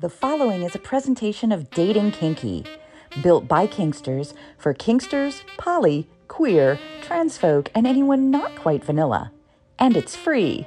The following is a presentation of Dating Kinky, built by kinksters for kinksters, poly, queer, trans folk, and anyone not quite vanilla. And it's free.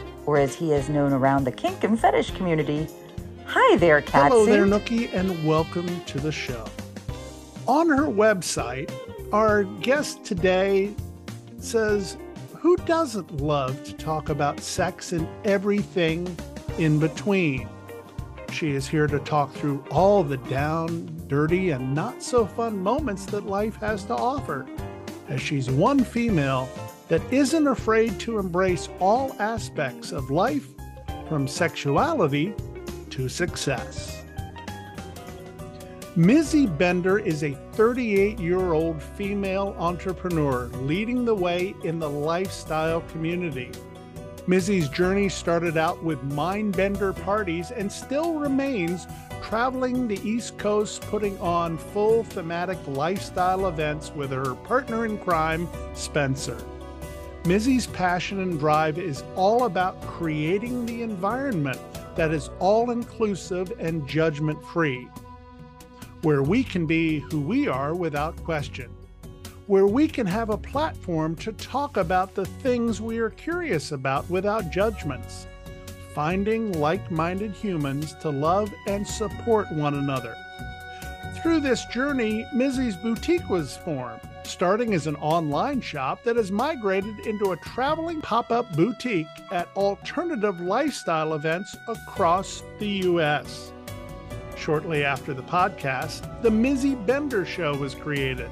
or as he is known around the kink and fetish community, Hi there, Catsy. Hello there, Nookie, and welcome to the show. On her website, our guest today says, who doesn't love to talk about sex and everything in between? She is here to talk through all the down, dirty, and not so fun moments that life has to offer, as she's one female that isn't afraid to embrace all aspects of life, from sexuality to success. Mizzy Bender is a 38-year-old female entrepreneur leading the way in the lifestyle community. Mizzy's journey started out with Mindbender Parties and still remains traveling the East Coast, putting on full thematic lifestyle events with her partner in crime, Spencer. Mizzy's passion and drive is all about creating the environment that is all-inclusive and judgment-free, where we can be who we are without question, where we can have a platform to talk about the things we are curious about without judgments, finding like-minded humans to love and support one another. Through this journey, Mizzy's Boutique was formed, starting as an online shop that has migrated into a traveling pop-up boutique at alternative lifestyle events across the U.S. Shortly after the podcast, the Mizzy Bender Show was created.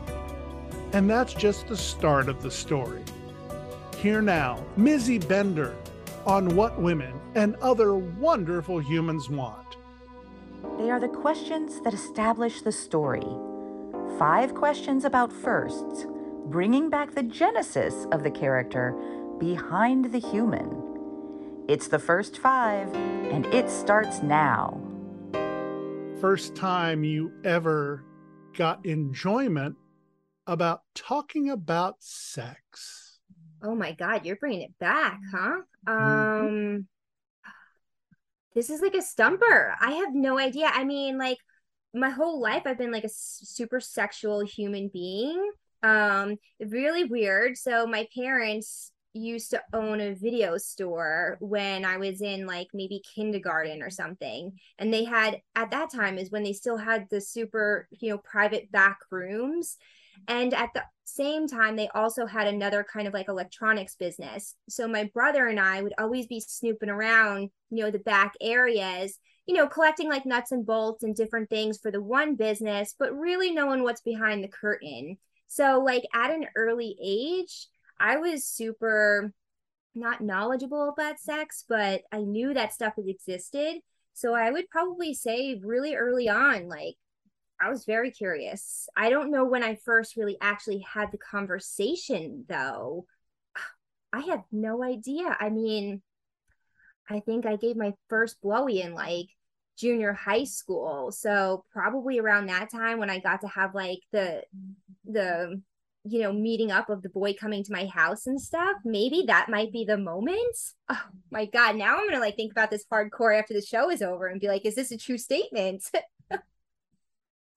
And that's just the start of the story. Here now, Mizzy Bender on What Women and Other Wonderful Humans Want. They are the questions that establish the story. 5 questions about firsts, bringing back the genesis of the character behind the human. It's the first 5, and it starts now. First time you ever got enjoyment about talking about sex. Oh my God, you're bringing it back, huh? This is like a stumper. I have no idea. I mean, like, my whole life I've been like a super sexual human being. Really weird. So my parents used to own a video store when I was in like maybe kindergarten or something. And they had, at that time is when they still had the super, you know, private back rooms. And at the same time, they also had another kind of like electronics business. So my brother and I would always be snooping around, you know, the back areas, you know, collecting like nuts and bolts and different things for the one business, but really knowing what's behind the curtain. So like at an early age, I was super not knowledgeable about sex, but I knew that stuff had existed. So I would probably say really early on, like I was very curious. I don't know when I first really actually had the conversation though. I have no idea. I mean, I think I gave my first blowy in like junior high school. So probably around that time when I got to have like the you know, meeting up of the boy coming to my house and stuff, maybe that might be the moment. Oh my God. Now I'm going to like think about this hardcore after the show is over and be like, is this a true statement?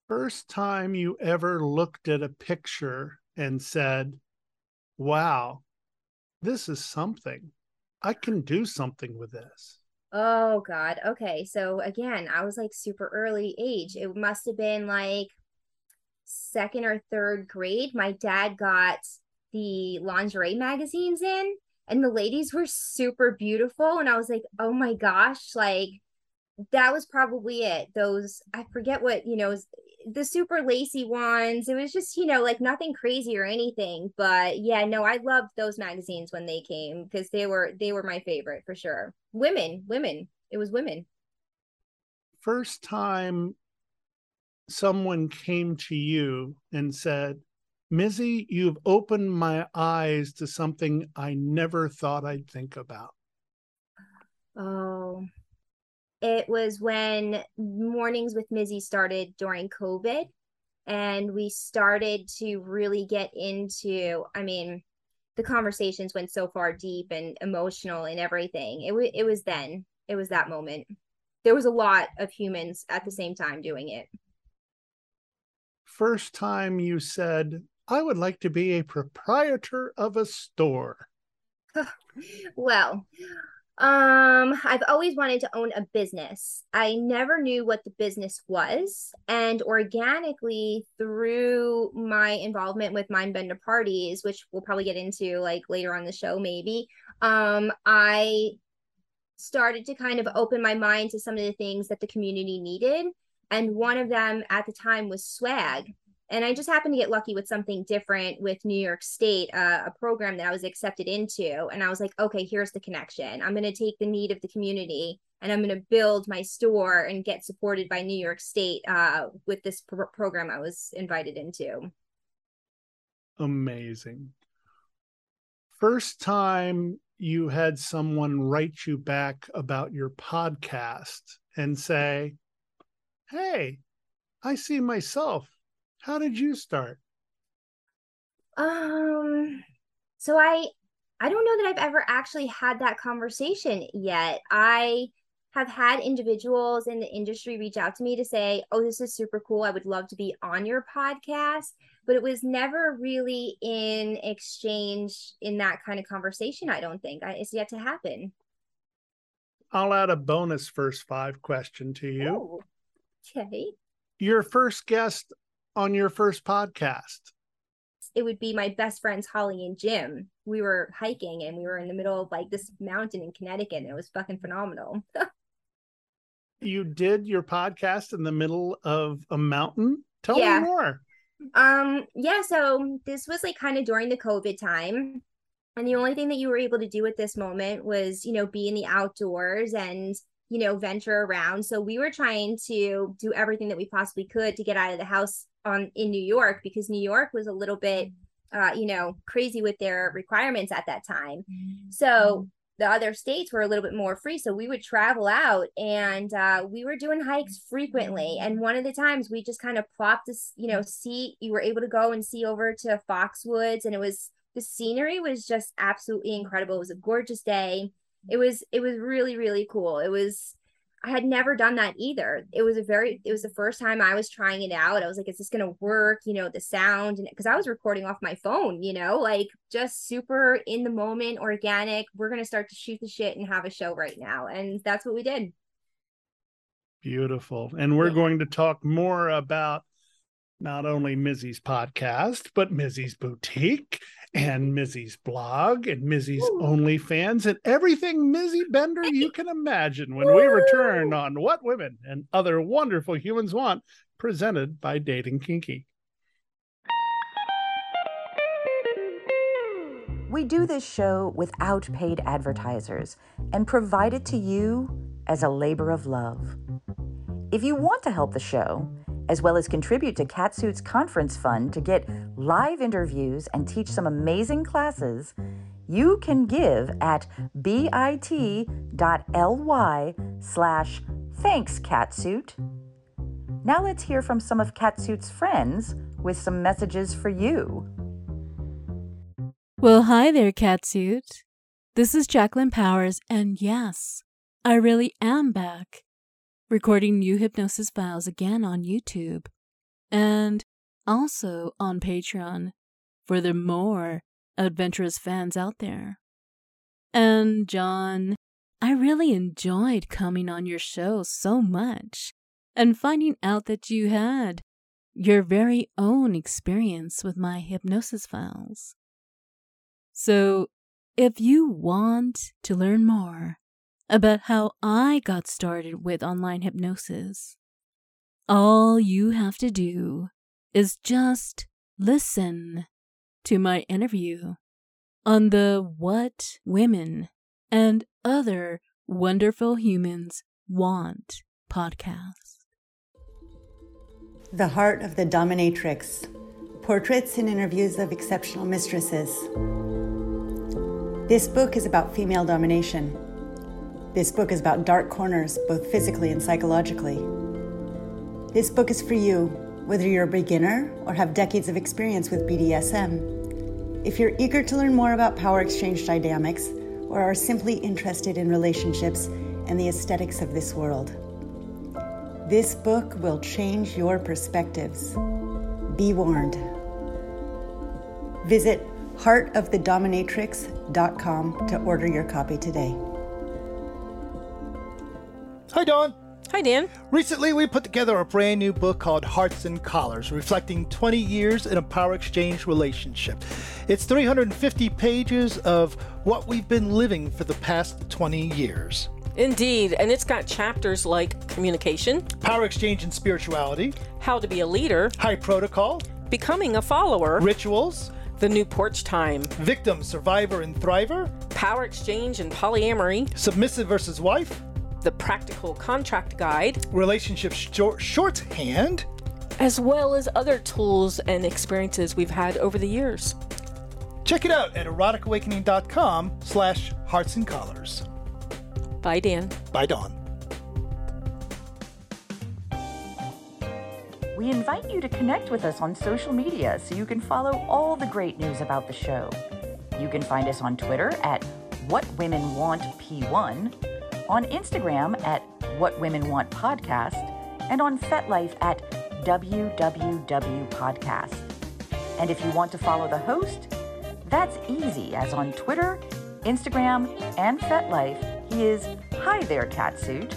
First time you ever looked at a picture and said, wow, this is something. I can do something with this. Oh God. Okay. So again, I was like super early age. It must have been like second or third grade. My dad got the lingerie magazines in, and the ladies were super beautiful. And I was like, oh my gosh, like that was probably it. Those, I forget what, you know, the super lacy ones. It was just, you know, like nothing crazy or anything, but yeah, no, I loved those magazines when they came because they were my favorite for sure. Women, it was women. First time someone came to you and said, Mizzy, you've opened my eyes to something I never thought I'd think about. Oh, it was when Mornings with Mizzy started during COVID, and we started to really get into, I mean, the conversations went so far deep and emotional and everything. It was that moment. There was a lot of humans at the same time doing it. First time you said, I would like to be a proprietor of a store. Well, I've always wanted to own a business. I never knew what the business was. And organically through my involvement with Mindbender Parties, which we'll probably get into like later on the show, maybe, I started to kind of open my mind to some of the things that the community needed. And one of them at the time was swag. And I just happened to get lucky with something different with New York State, a program that I was accepted into. And I was like, okay, here's the connection. I'm going to take the need of the community and I'm going to build my store and get supported by New York State with this program I was invited into. Amazing. First time you had someone write you back about your podcast and say, hey, I see myself. How did you start? So I don't know that I've ever actually had that conversation yet. I have had individuals in the industry reach out to me to say, oh, this is super cool. I would love to be on your podcast. But it was never really in exchange in that kind of conversation, I don't think. It's yet to happen. I'll add a bonus first five question to you. Oh. Okay. Your first guest on your first podcast? It would be my best friends, Holly and Jim. We were hiking and we were in the middle of like this mountain in Connecticut. And it was fucking phenomenal. You did your podcast in the middle of a mountain? Tell me more. Yeah. So this was like kind of during the COVID time. And the only thing that you were able to do at this moment was, you know, be in the outdoors and, you know, venture around. So we were trying to do everything that we possibly could to get out of the house in New York, because New York was a little bit, you know, crazy with their requirements at that time. So the other states were a little bit more free. So we would travel out and we were doing hikes frequently. And one of the times we just kind of plopped this, you know, you were able to go and see over to Foxwoods. And the scenery was just absolutely incredible. It was a gorgeous day. It was really, really cool. I had never done that either. It was the first time I was trying it out. I was like, is this going to work? You know, the sound, and because I was recording off my phone, you know, like just super in the moment, organic. We're going to start to shoot the shit and have a show right now. And that's what we did. Beautiful. And we're going to talk more about not only Mizzy's podcast, but Mizzy's Boutique and Mizzy's blog and Mizzy's OnlyFans and everything Mizzy Bender you can imagine when we return on What Women and Other Wonderful Humans Want, presented by Dating Kinky. We do this show without paid advertisers and provide it to you as a labor of love. If you want to help the show, as well as contribute to Catsuit's conference fund to get live interviews and teach some amazing classes, you can give at bit.ly/thankscatsuit. Now let's hear from some of Catsuit's friends with some messages for you. Well, hi there, Catsuit. This is Jacqueline Powers, and yes, I really am back, recording new hypnosis files again on YouTube, and also on Patreon, for the more adventurous fans out there. And John, I really enjoyed coming on your show so much, and finding out that you had your very own experience with my hypnosis files. So, if you want to learn more about how I got started with online hypnosis, all you have to do is just listen to my interview on the What Women and Other Wonderful Humans Want podcast. The Heart of the Dominatrix, portraits and interviews of exceptional mistresses. This book is about female domination. This book is about dark corners, both physically and psychologically. This book is for you, whether you're a beginner or have decades of experience with BDSM. If you're eager to learn more about power exchange dynamics, or are simply interested in relationships and the aesthetics of this world, this book will change your perspectives. Be warned. Visit heartofthedominatrix.com to order your copy today. Hi, Dawn. Hi, Dan. Recently, we put together a brand new book called Hearts and Collars, reflecting 20 years in a power exchange relationship. It's 350 pages of what we've been living for the past 20 years. Indeed, and it's got chapters like communication, power exchange and spirituality, how to be a leader, high protocol, becoming a follower, rituals, the new porch time, victim, survivor, and thriver, power exchange and polyamory, submissive versus wife, the practical contract guide, relationship shorthand, as well as other tools and experiences we've had over the years. Check it out at eroticawakening.com/hearts and collars. Bye, Dan. Bye, Dawn. We invite you to connect with us on social media so you can follow all the great news about the show. You can find us on Twitter at WhatWomenWantP1, on Instagram at What Women Want Podcast, and on FetLife at WWW Podcast. And if you want to follow the host, that's easy, as on Twitter, Instagram, and FetLife, he is Hi There Catsuit.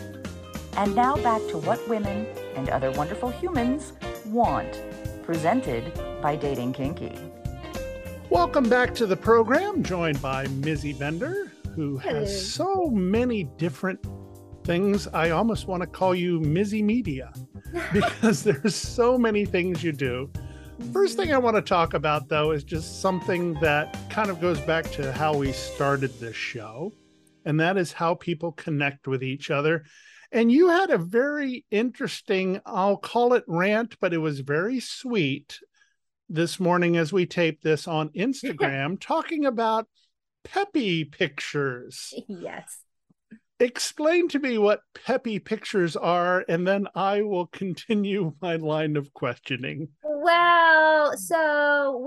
And now back to What Women and Other Wonderful Humans Want, presented by Dating Kinky. Welcome back to the program, joined by Mizzy Bender, who has so many different things. I almost want to call you Mizzy Media because there's so many things you do. First thing I want to talk about, though, is just something that kind of goes back to how we started this show, and that is how people connect with each other. And you had a very interesting, I'll call it rant, but it was very sweet this morning as we taped this on Instagram, talking about peppy pictures. Yes. Explain to me what peppy pictures are, and then I will continue my line of questioning. Well, so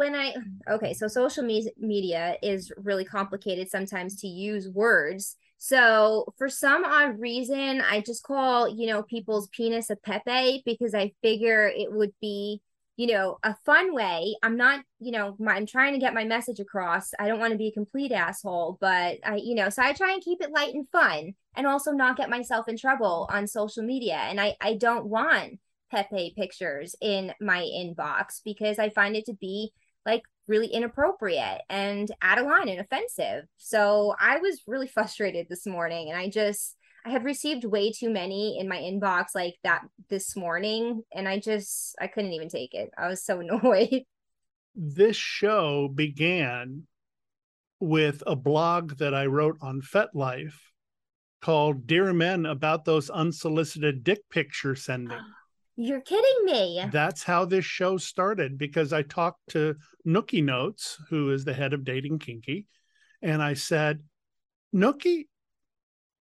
social media is really complicated sometimes to use words. So for some odd reason, I just call, people's penis a pepe because I figure it would be, a fun way. I'm not, I'm trying to get my message across. I don't want to be a complete asshole, but so I try and keep it light and fun and also not get myself in trouble on social media. And I don't want Pepe pictures in my inbox because I find it to be like really inappropriate and out of line and offensive. So I was really frustrated this morning, and I had received way too many in my inbox like that this morning, and I couldn't even take it. I was so annoyed. This show began with a blog that I wrote on FetLife called Dear Men, about those unsolicited dick picture sending. You're kidding me. That's how this show started, because I talked to Nookie Notes, who is the head of Dating Kinky, and I said, Nookie,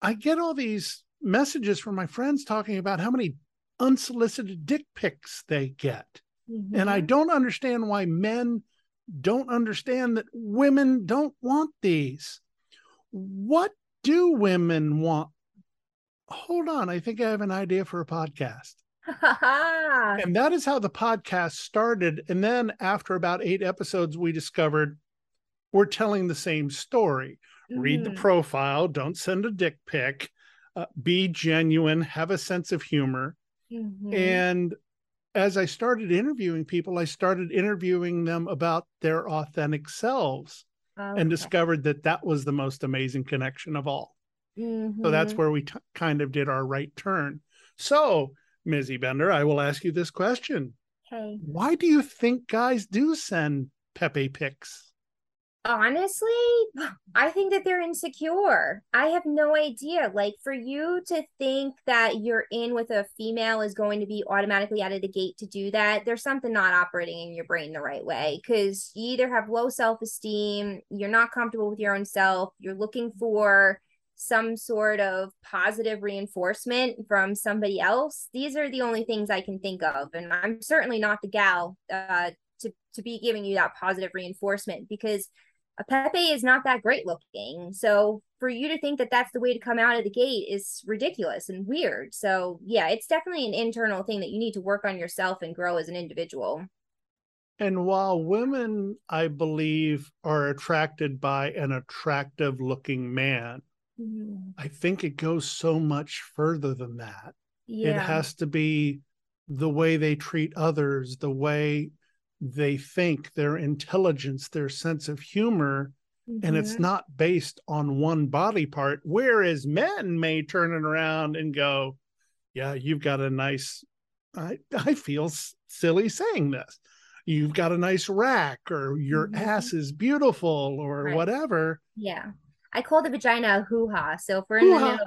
I get all these messages from my friends talking about how many unsolicited dick pics they get. Mm-hmm. And I don't understand why men don't understand that women don't want these. What do women want? Hold on, I think I have an idea for a podcast. And that is how the podcast started. And then after about 8 episodes, we discovered we're telling the same story. Read the profile. Don't send a dick pic. Be genuine. Have a sense of humor. And as I started interviewing people, I started interviewing them about their authentic selves and discovered that that was the most amazing connection of all. So that's where we kind of did our right turn. So, Mizzy Bender, I will ask you this question. Okay. Why do you think guys do send Pepe pics? Honestly, I think that they're insecure. I have no idea. Like, for you to think that you're in with a female is going to be automatically out of the gate to do that, there's something not operating in your brain the right way, because you either have low self-esteem, you're not comfortable with your own self, you're looking for some sort of positive reinforcement from somebody else. These are the only things I can think of. And I'm certainly not the gal to be giving you that positive reinforcement, because a Pepe is not that great looking. So for you to think that that's the way to come out of the gate is ridiculous and weird. So yeah, it's definitely an internal thing that you need to work on yourself and grow as an individual. And while women, I believe, are attracted by an attractive looking man, I think it goes so much further than that. It has to be the way they treat others, the way they think, their intelligence, their sense of humor. And it's not based on one body part, whereas men may turn it around and go, yeah, you've got a nice, I feel silly saying this, you've got a nice rack, or your ass is beautiful, or whatever. I call the vagina a hoo-ha. So if we're in the middle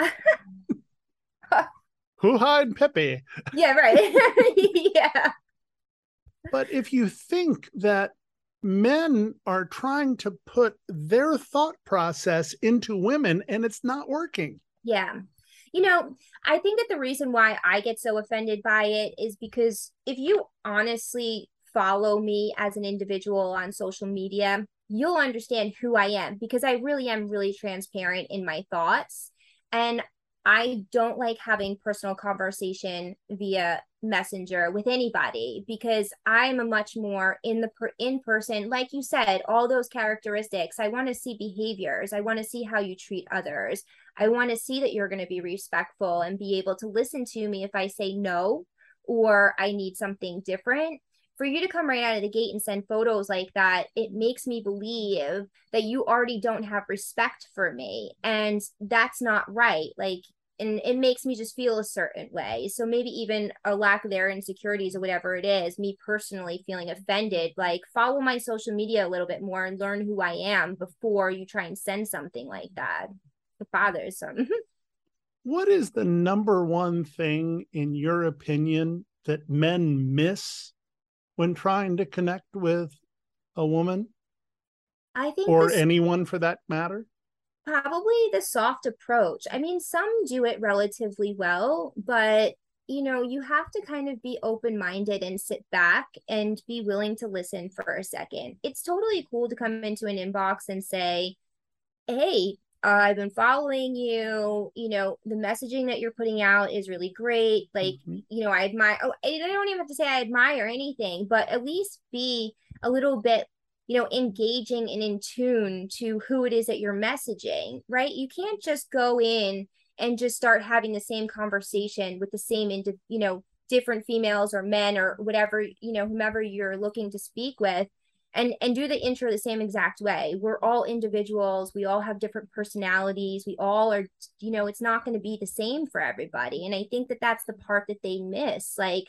of hoo-ha and Pepe. But if you think that men are trying to put their thought process into women, and it's not working. You know, I think that the reason why I get so offended by it is because if you honestly follow me as an individual on social media, you'll understand who I am, because I really am really transparent in my thoughts. And I don't like having personal conversation via Messenger with anybody, because I'm a much more in person, like you said, all those characteristics. I want to see behaviors. I want to see how you treat others. I want to see that you're going to be respectful and be able to listen to me if I say no, or I need something different. For you to come right out of the gate and send photos like that, it makes me believe that you already don't have respect for me. And that's not right. Like, and it makes me just feel a certain way. So maybe even a lack of their insecurities or whatever it is, me personally feeling offended, like, follow my social media a little bit more and learn who I am before you try and send something like that. It bothers them. What is the number one thing, in your opinion, that men miss when trying to connect with a woman? I think, or anyone for that matter? Probably the soft approach. I mean, some do it relatively well, but you know, you have to kind of be open-minded and sit back and be willing to listen for a second. It's totally cool to come into an inbox and say, hey, I've been following you, you know, the messaging that you're putting out is really great. Like, you know, I admire, I don't even have to say I admire anything, but at least be a little bit, you know, engaging and in tune to who it is that you're messaging, right? You can't just go in and just start having the same conversation with the same, you know, different females or men or whatever, you know, whomever you're looking to speak with. And do the intro the same exact way. We're all individuals. We all have different personalities. We all are, you know, it's not going to be the same for everybody. And I think that that's the part that they miss. Like,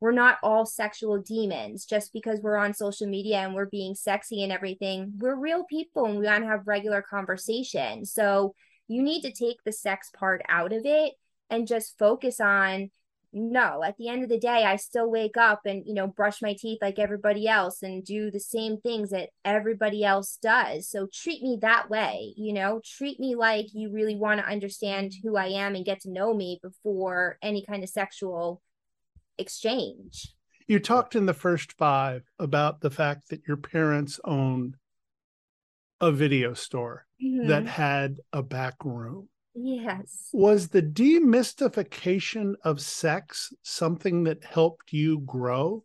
we're not all sexual demons just because we're on social media and we're being sexy and everything. We're real people and we want to have regular conversation. So you need to take the sex part out of it and just focus on, no, at the end of the day, I still wake up and, you know, brush my teeth like everybody else and do the same things that everybody else does. So treat me that way, you know, treat me like you really want to understand who I am and get to know me before any kind of sexual exchange. You talked in the first five about the fact that your parents owned a video store that had a back room. Yes. Was the demystification of sex something that helped you grow?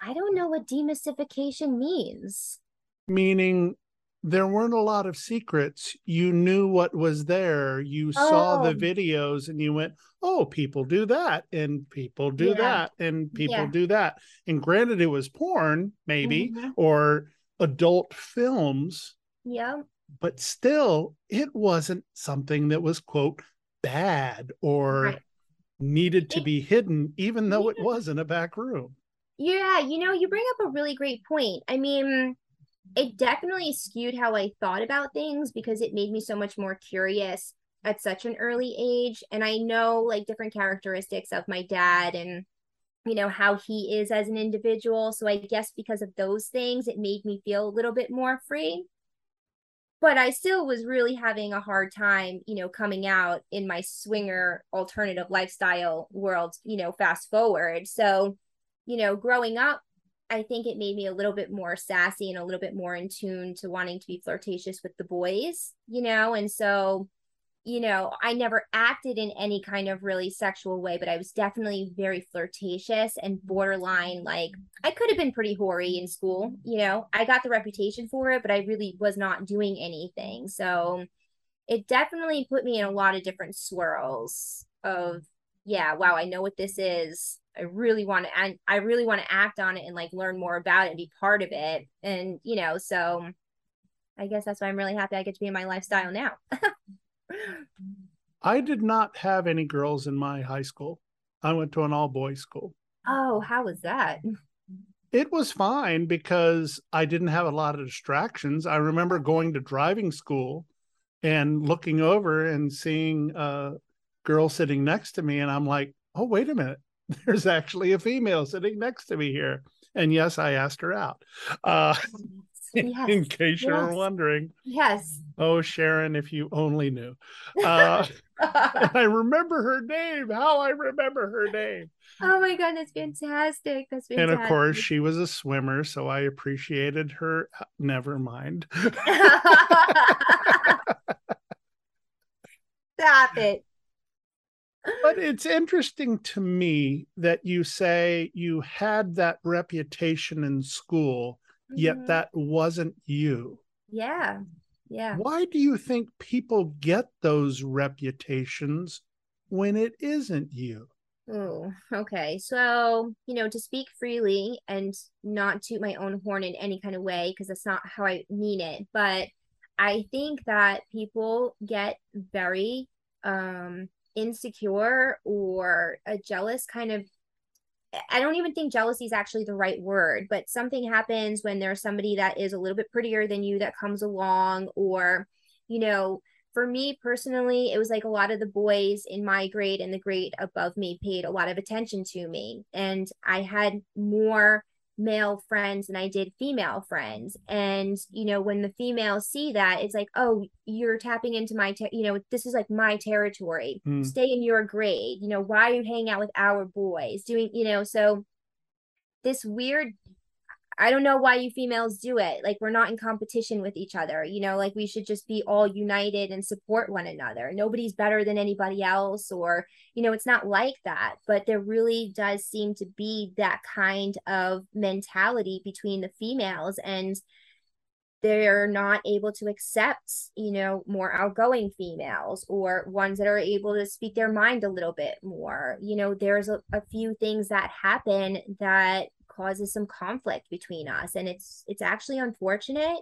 I don't know what demystification means. Meaning there weren't a lot of secrets. You knew what was there. You saw the videos and you went, oh, people do that and people do that and people do that. And granted, it was porn maybe or adult films. Yeah. But still, it wasn't something that was, quote, bad or needed to be hidden, even though it was in a back room. Yeah, you know, you bring up a really great point. I mean, it definitely skewed how I thought about things because it made me so much more curious at such an early age. And I know, like, different characteristics of my dad and, you know, how he is as an individual. So I guess because of those things, it made me feel a little bit more free. But I still was really having a hard time, you know, coming out in my swinger alternative lifestyle world, you know, fast forward. So, you know, growing up, I think it made me a little bit more sassy and a little bit more in tune to wanting to be flirtatious with the boys, you know. And so, you know, I never acted in any kind of really sexual way, but I was definitely very flirtatious and borderline. Like, I could have been pretty hoary in school, you know, I got the reputation for it, but I really was not doing anything. So it definitely put me in a lot of different swirls of, yeah, wow, I know what this is. I really want to act on it and like learn more about it and be part of it. And, you know, so I guess that's why I'm really happy I get to be in my lifestyle now. I did not have any girls in my high school. I went to an all-boys school. Oh, how was that? It was fine because I didn't have a lot of distractions. I remember going to driving school and looking over and seeing a girl sitting next to me. And I'm like, oh, wait a minute. There's actually a female sitting next to me here. And yes, I asked her out. Yes. In case you were wondering. Yes. Oh, Sharon, if you only knew. I remember her name. How I remember her name. Oh, my God. That's fantastic. That's fantastic. And, of course, she was a swimmer, so I appreciated her. Never mind. Stop it. But it's interesting to me that you say you had that reputation in school, yet that wasn't you. Yeah. Yeah. Why do you think people get those reputations when it isn't you? Oh, okay. So, you know, to speak freely and not toot my own horn in any kind of way, because that's not how I mean it. But I think that people get very insecure or a jealous kind of, I don't even think jealousy is actually the right word, but something happens when there's somebody that is a little bit prettier than you that comes along. Or, you know, for me personally, it was like a lot of the boys in my grade and the grade above me paid a lot of attention to me. And I had more male friends than I did female friends. And, you know, when the females see that, it's like, oh, you're tapping into my, you know, this is like my territory, stay in your grade, you know, why are you hanging out with our boys doing, you know, so this weird, I don't know why you females do it. Like, we're not in competition with each other, you know, like we should just be all united and support one another. Nobody's better than anybody else, or, you know, it's not like that, but there really does seem to be that kind of mentality between the females, and they're not able to accept, you know, more outgoing females or ones that are able to speak their mind a little bit more. You know, there's a few things that happen that causes some conflict between us, and it's actually unfortunate.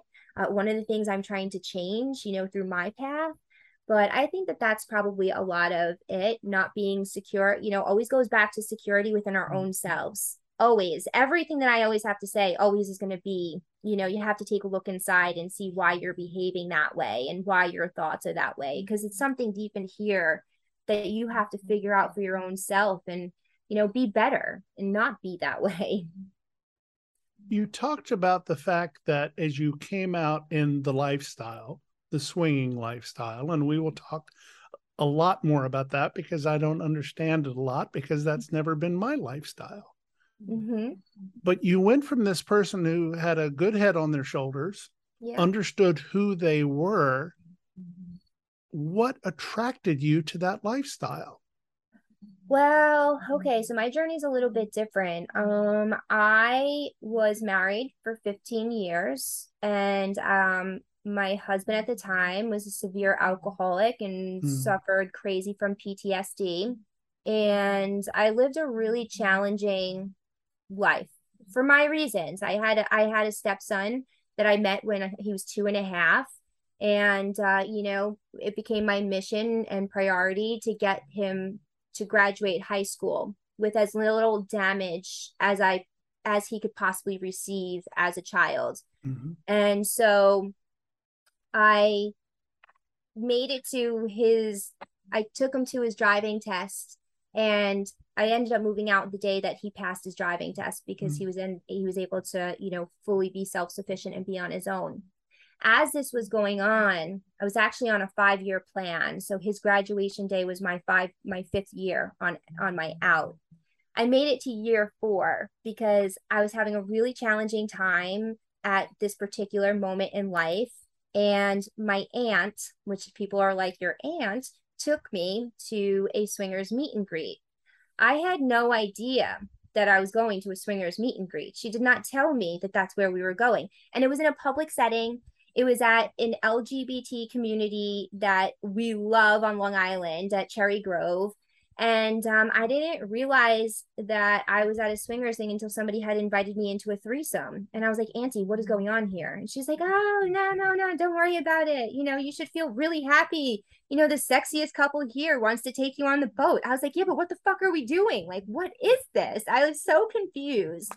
One of the things I'm trying to change, you know, through my path. But I think that that's probably a lot of it, not being secure, you know, always goes back to security within our own selves. Always, everything that I always have to say always is going to be, you know, you have to take a look inside and see why you're behaving that way and why your thoughts are that way, because it's something deep in here that you have to figure out for your own self and, you know, be better and not be that way. You talked about the fact that as you came out in the lifestyle, the swinging lifestyle, and we will talk a lot more about that because I don't understand it a lot, because that's never been my lifestyle. Mm-hmm. But you went from this person who had a good head on their shoulders, understood who they were. What attracted you to that lifestyle? Well, okay, so my journey is a little bit different. I was married for 15 years, and my husband at the time was a severe alcoholic and suffered crazy from PTSD. And I lived a really challenging life for my reasons. I had a stepson that I met when he was 2.5. And, you know, it became my mission and priority to get him to graduate high school with as little damage as he could possibly receive as a child. Mm-hmm. And so I made it to I took him to his driving test, and I ended up moving out the day that he passed his driving test, because he was able to, you know, fully be self-sufficient and be on his own. As this was going on, I was actually on a 5-year plan. So his graduation day was my fifth year on my out. I made it to year 4 because I was having a really challenging time at this particular moment in life. And my aunt, which people are like, your aunt, took me to a swingers meet and greet. I had no idea that I was going to a swingers meet and greet. She did not tell me that that's where we were going. And it was in a public setting. It was at an LGBT community that we love on Long Island at Cherry Grove. And I didn't realize that I was at a swingers thing until somebody had invited me into a threesome. And I was like, Auntie, what is going on here? And she's like, oh, no, don't worry about it. You know, you should feel really happy. You know, the sexiest couple here wants to take you on the boat. I was like, yeah, but what the fuck are we doing? Like, what is this? I was so confused.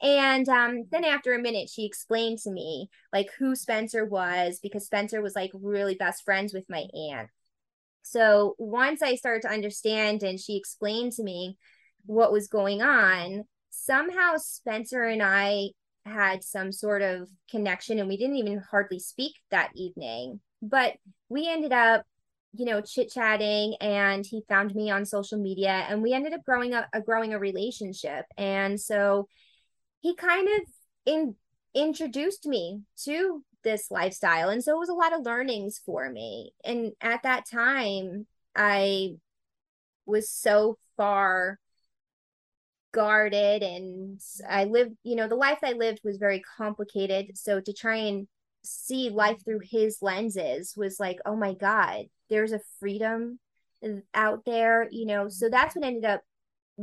And then after a minute, she explained to me like who Spencer was, because Spencer was like really best friends with my aunt. So once I started to understand and she explained to me what was going on, somehow Spencer and I had some sort of connection, and we didn't even hardly speak that evening, but we ended up, you know, chit-chatting, and he found me on social media, and we ended up growing a relationship. And so he kind of introduced me to this lifestyle. And so it was a lot of learnings for me. And at that time, I was so far guarded, and I lived, you know, the life I lived was very complicated. So to try and see life through his lenses was like, oh my God, there's a freedom out there, you know? So that's what ended up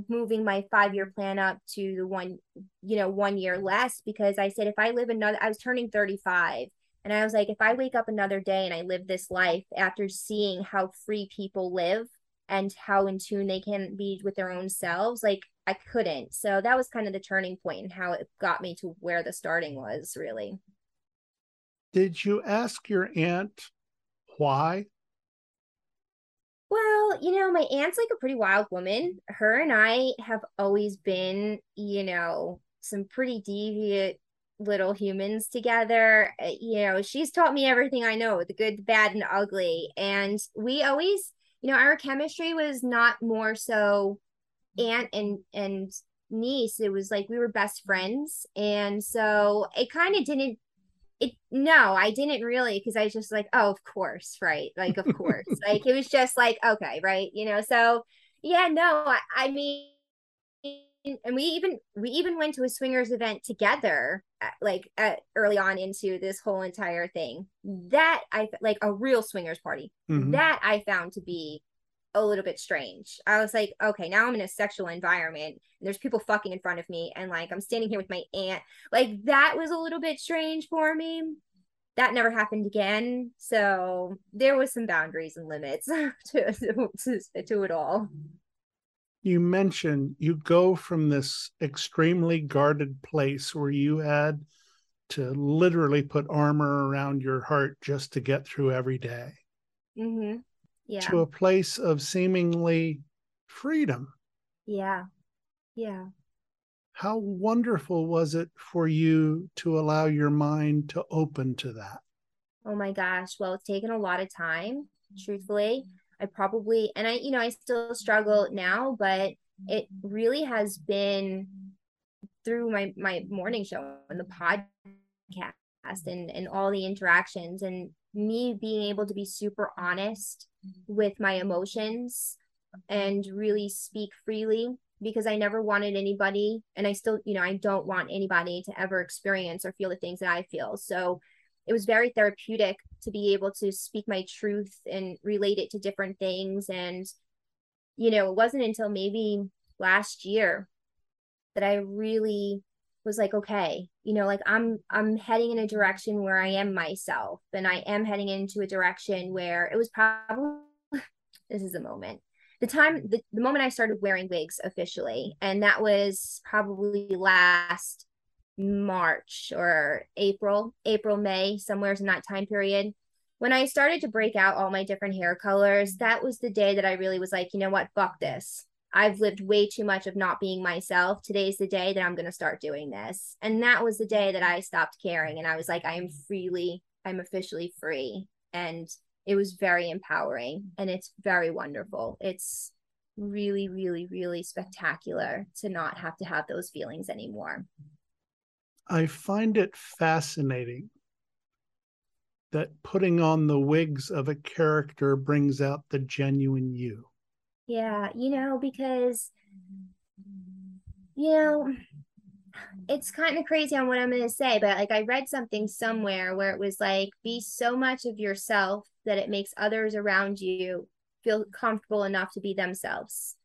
moving my 5-year plan up to the one, you know, 1 year less, because I said, if I live another, I was turning 35, and I was like, if I wake up another day and I live this life after seeing how free people live and how in tune they can be with their own selves, like I couldn't. So that was kind of the turning point and how it got me to where the starting was, really. Did you ask your aunt why? Well, you know, my aunt's like a pretty wild woman. Her and I have always been, you know, some pretty deviant little humans together. You know, she's taught me everything I know, the good, the bad, and the ugly. And we always, you know, our chemistry was not more so aunt and niece. It was like we were best friends. And so it kind of didn't. I didn't really, because I was just like, oh, of course, right? Like, of course. Like, it was just like, okay, right? You know, so, yeah, no, I mean, and we even went to a swingers event together, like, early on into this whole entire thing. That, like, a real swingers party. Mm-hmm. That I found to be a little bit strange. I was like, okay, now I'm in a sexual environment and there's people fucking in front of me, and like I'm standing here with my aunt. Like, that was a little bit strange for me. That never happened again. So there was some boundaries and limits to it all. You mentioned you go from this extremely guarded place where you had to literally put armor around your heart just to get through every day. Mm-hmm. Yeah. To a place of seemingly freedom. Yeah. Yeah. How wonderful was it for you to allow your mind to open to that? Oh my gosh. Well, it's taken a lot of time, truthfully. I still struggle now, but it really has been through my morning show and the podcast and all the interactions and me being able to be super honest with my emotions and really speak freely, because I never wanted anybody, and I still, I don't want anybody to ever experience or feel the things that I feel. So it was very therapeutic to be able to speak my truth and relate it to different things. And, it wasn't until maybe last year that I really was like, okay, I'm heading in a direction where I am myself, and I am heading into a direction where it was probably, this is a moment. The moment I started wearing wigs officially, and that was probably last March or April, May, somewhere in that time period. When I started to break out all my different hair colors, that was the day that I really was like, you know what, fuck this. I've lived way too much of not being myself. Today's the day that I'm going to start doing this. And that was the day that I stopped caring. And I was like, I'm officially free. And it was very empowering, and it's very wonderful. It's really, really, really spectacular to not have to have those feelings anymore. I find it fascinating that putting on the wigs of a character brings out the genuine you. Yeah, because, it's kind of crazy on what I'm going to say, but I read something somewhere where it was like, be so much of yourself that it makes others around you feel comfortable enough to be themselves.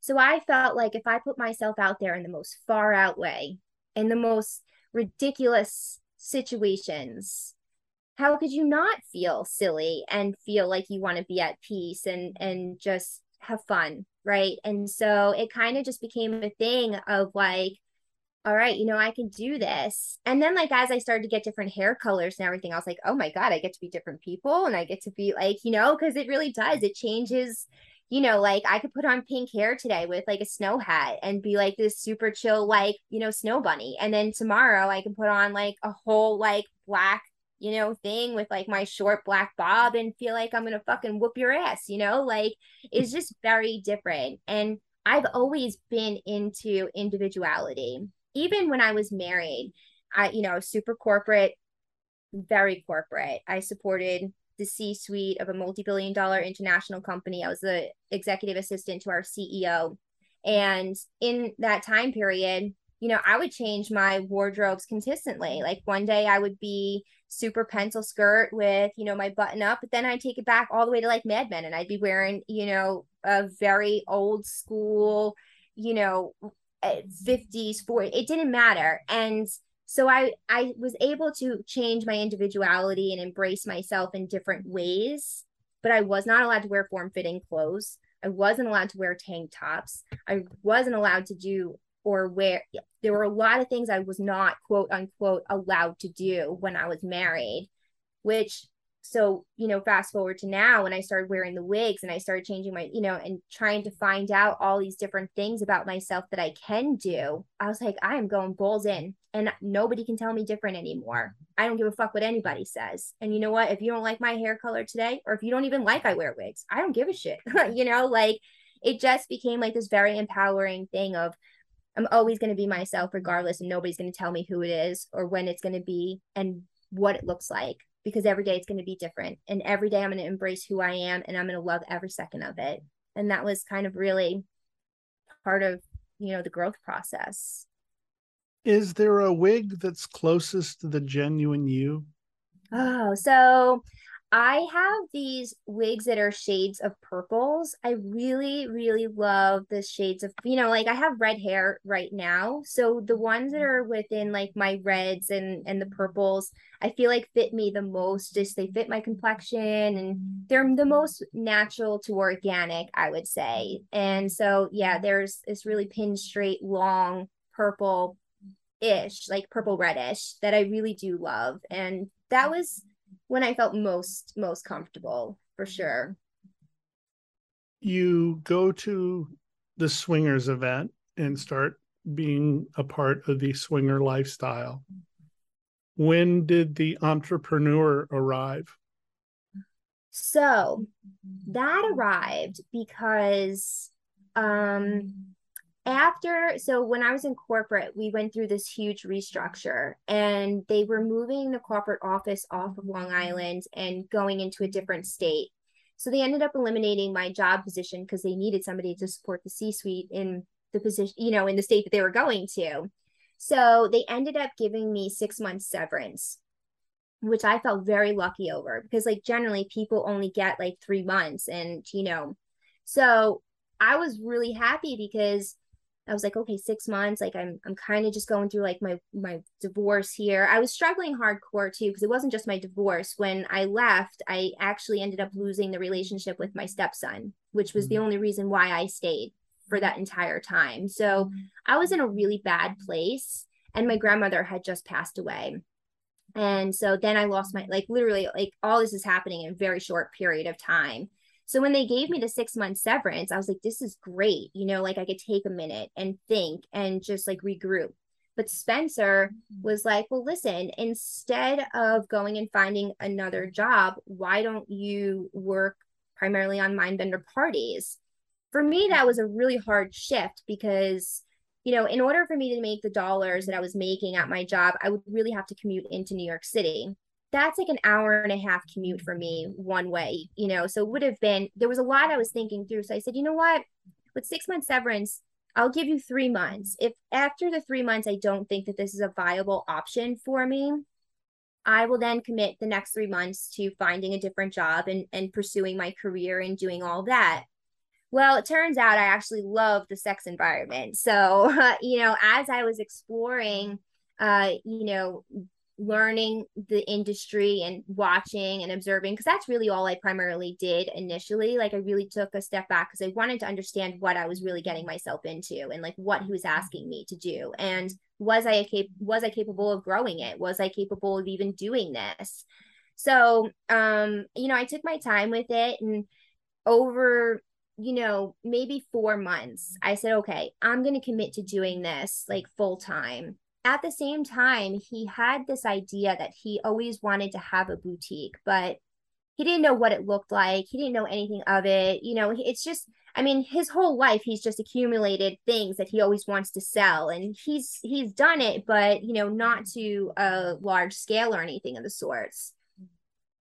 So I felt like if I put myself out there in the most far out way, in the most ridiculous situations, how could you not feel silly and feel like you want to be at peace and just have fun, right? And so it kind of just became a thing of like, all right, I can do this. And then as I started to get different hair colors and everything, I was like, oh my God, I get to be different people. And I get to be because it really does. It changes, I could put on pink hair today with a snow hat and be this super chill, snow bunny. And then tomorrow I can put on a whole black, thing with my short black bob and feel like I'm going to fucking whoop your ass, it's just very different. And I've always been into individuality. Even when I was married, I, super corporate, very corporate. I supported the C-suite of a multi-billion-dollar international company. I was the executive assistant to our CEO. And in that time period, I would change my wardrobes consistently. One day I would be super pencil skirt with, my button up, but then I'd take it back all the way to Mad Men, and I'd be wearing, a very old school, 50s, 40s, it didn't matter. And so I was able to change my individuality and embrace myself in different ways, but I was not allowed to wear form-fitting clothes. I wasn't allowed to wear tank tops. I wasn't allowed to do or wear. There were a lot of things I was not, quote unquote, allowed to do when I was married, which, fast forward to now, when I started wearing the wigs and I started changing my, and trying to find out all these different things about myself that I can do, I was like, I am going balls in, and nobody can tell me different anymore. I don't give a fuck what anybody says. And you know what? If you don't like my hair color today, or if you don't even like I wear wigs, I don't give a shit. It just became this very empowering thing of, I'm always going to be myself regardless, and nobody's going to tell me who it is or when it's going to be and what it looks like, because every day it's going to be different, and every day I'm going to embrace who I am, and I'm going to love every second of it. And that was kind of really part of, the growth process. Is there a wig that's closest to the genuine you? Oh, so I have these wigs that are shades of purples. I really, really love the shades of, I have red hair right now. So the ones that are within my reds and the purples, I feel fit me the most. Just they fit my complexion, and they're the most natural to organic, I would say. And so, yeah, there's this really pin straight, long purple-ish, purple reddish that I really do love. And that was when I felt most comfortable, for sure. You go to the swingers event and start being a part of the swinger lifestyle. When did the entrepreneur arrive? So that arrived because after, so when I was in corporate, we went through this huge restructure, and they were moving the corporate office off of Long Island and going into a different state. So they ended up eliminating my job position because they needed somebody to support the C-suite in the position, you know, in the state that they were going to. So they ended up giving me 6 months severance, which I felt very lucky over, because like generally people only get like 3 months, and, you know, so I was really happy because I was like, okay, 6 months. Like I'm kind of just going through like my divorce here. I was struggling hardcore too, because it wasn't just my divorce. When I left, I actually ended up losing the relationship with my stepson, which was the only reason why I stayed for that entire time. So I was in a really bad place, and my grandmother had just passed away. And so then I lost my, like literally like all this is happening in a very short period of time. So when they gave me the 6 month severance, I was like, this is great. You know, like I could take a minute and think and just like regroup. But Spencer was like, well, listen, instead of going and finding another job, why don't you work primarily on Mindbender Parties? For me, that was a really hard shift because, you know, in order for me to make the dollars that I was making at my job, I would really have to commute into New York City. That's like an hour and a half commute for me one way, you know, so it would have been, there was a lot I was thinking through. So I said, you know what, with 6 months severance, I'll give you 3 months. If after the 3 months, I don't think that this is a viable option for me, I will then commit the next 3 months to finding a different job and pursuing my career and doing all that. Well, it turns out I actually love the sex environment. So, you know, as I was exploring, you know, learning the industry and watching and observing, because that's really all I primarily did initially. Like I really took a step back because I wanted to understand what I was really getting myself into and like what he was asking me to do. And was I capable of growing it? Was I capable of even doing this? So, you know, I took my time with it, and over, you know, maybe 4 months, I said, okay, I'm going to commit to doing this like full time. At the same time, he had this idea that he always wanted to have a boutique, but he didn't know what it looked like. He didn't know anything of it. You know, it's just, I mean, his whole life, he's just accumulated things that he always wants to sell. And he's done it, but, you know, not to a large scale or anything of the sorts.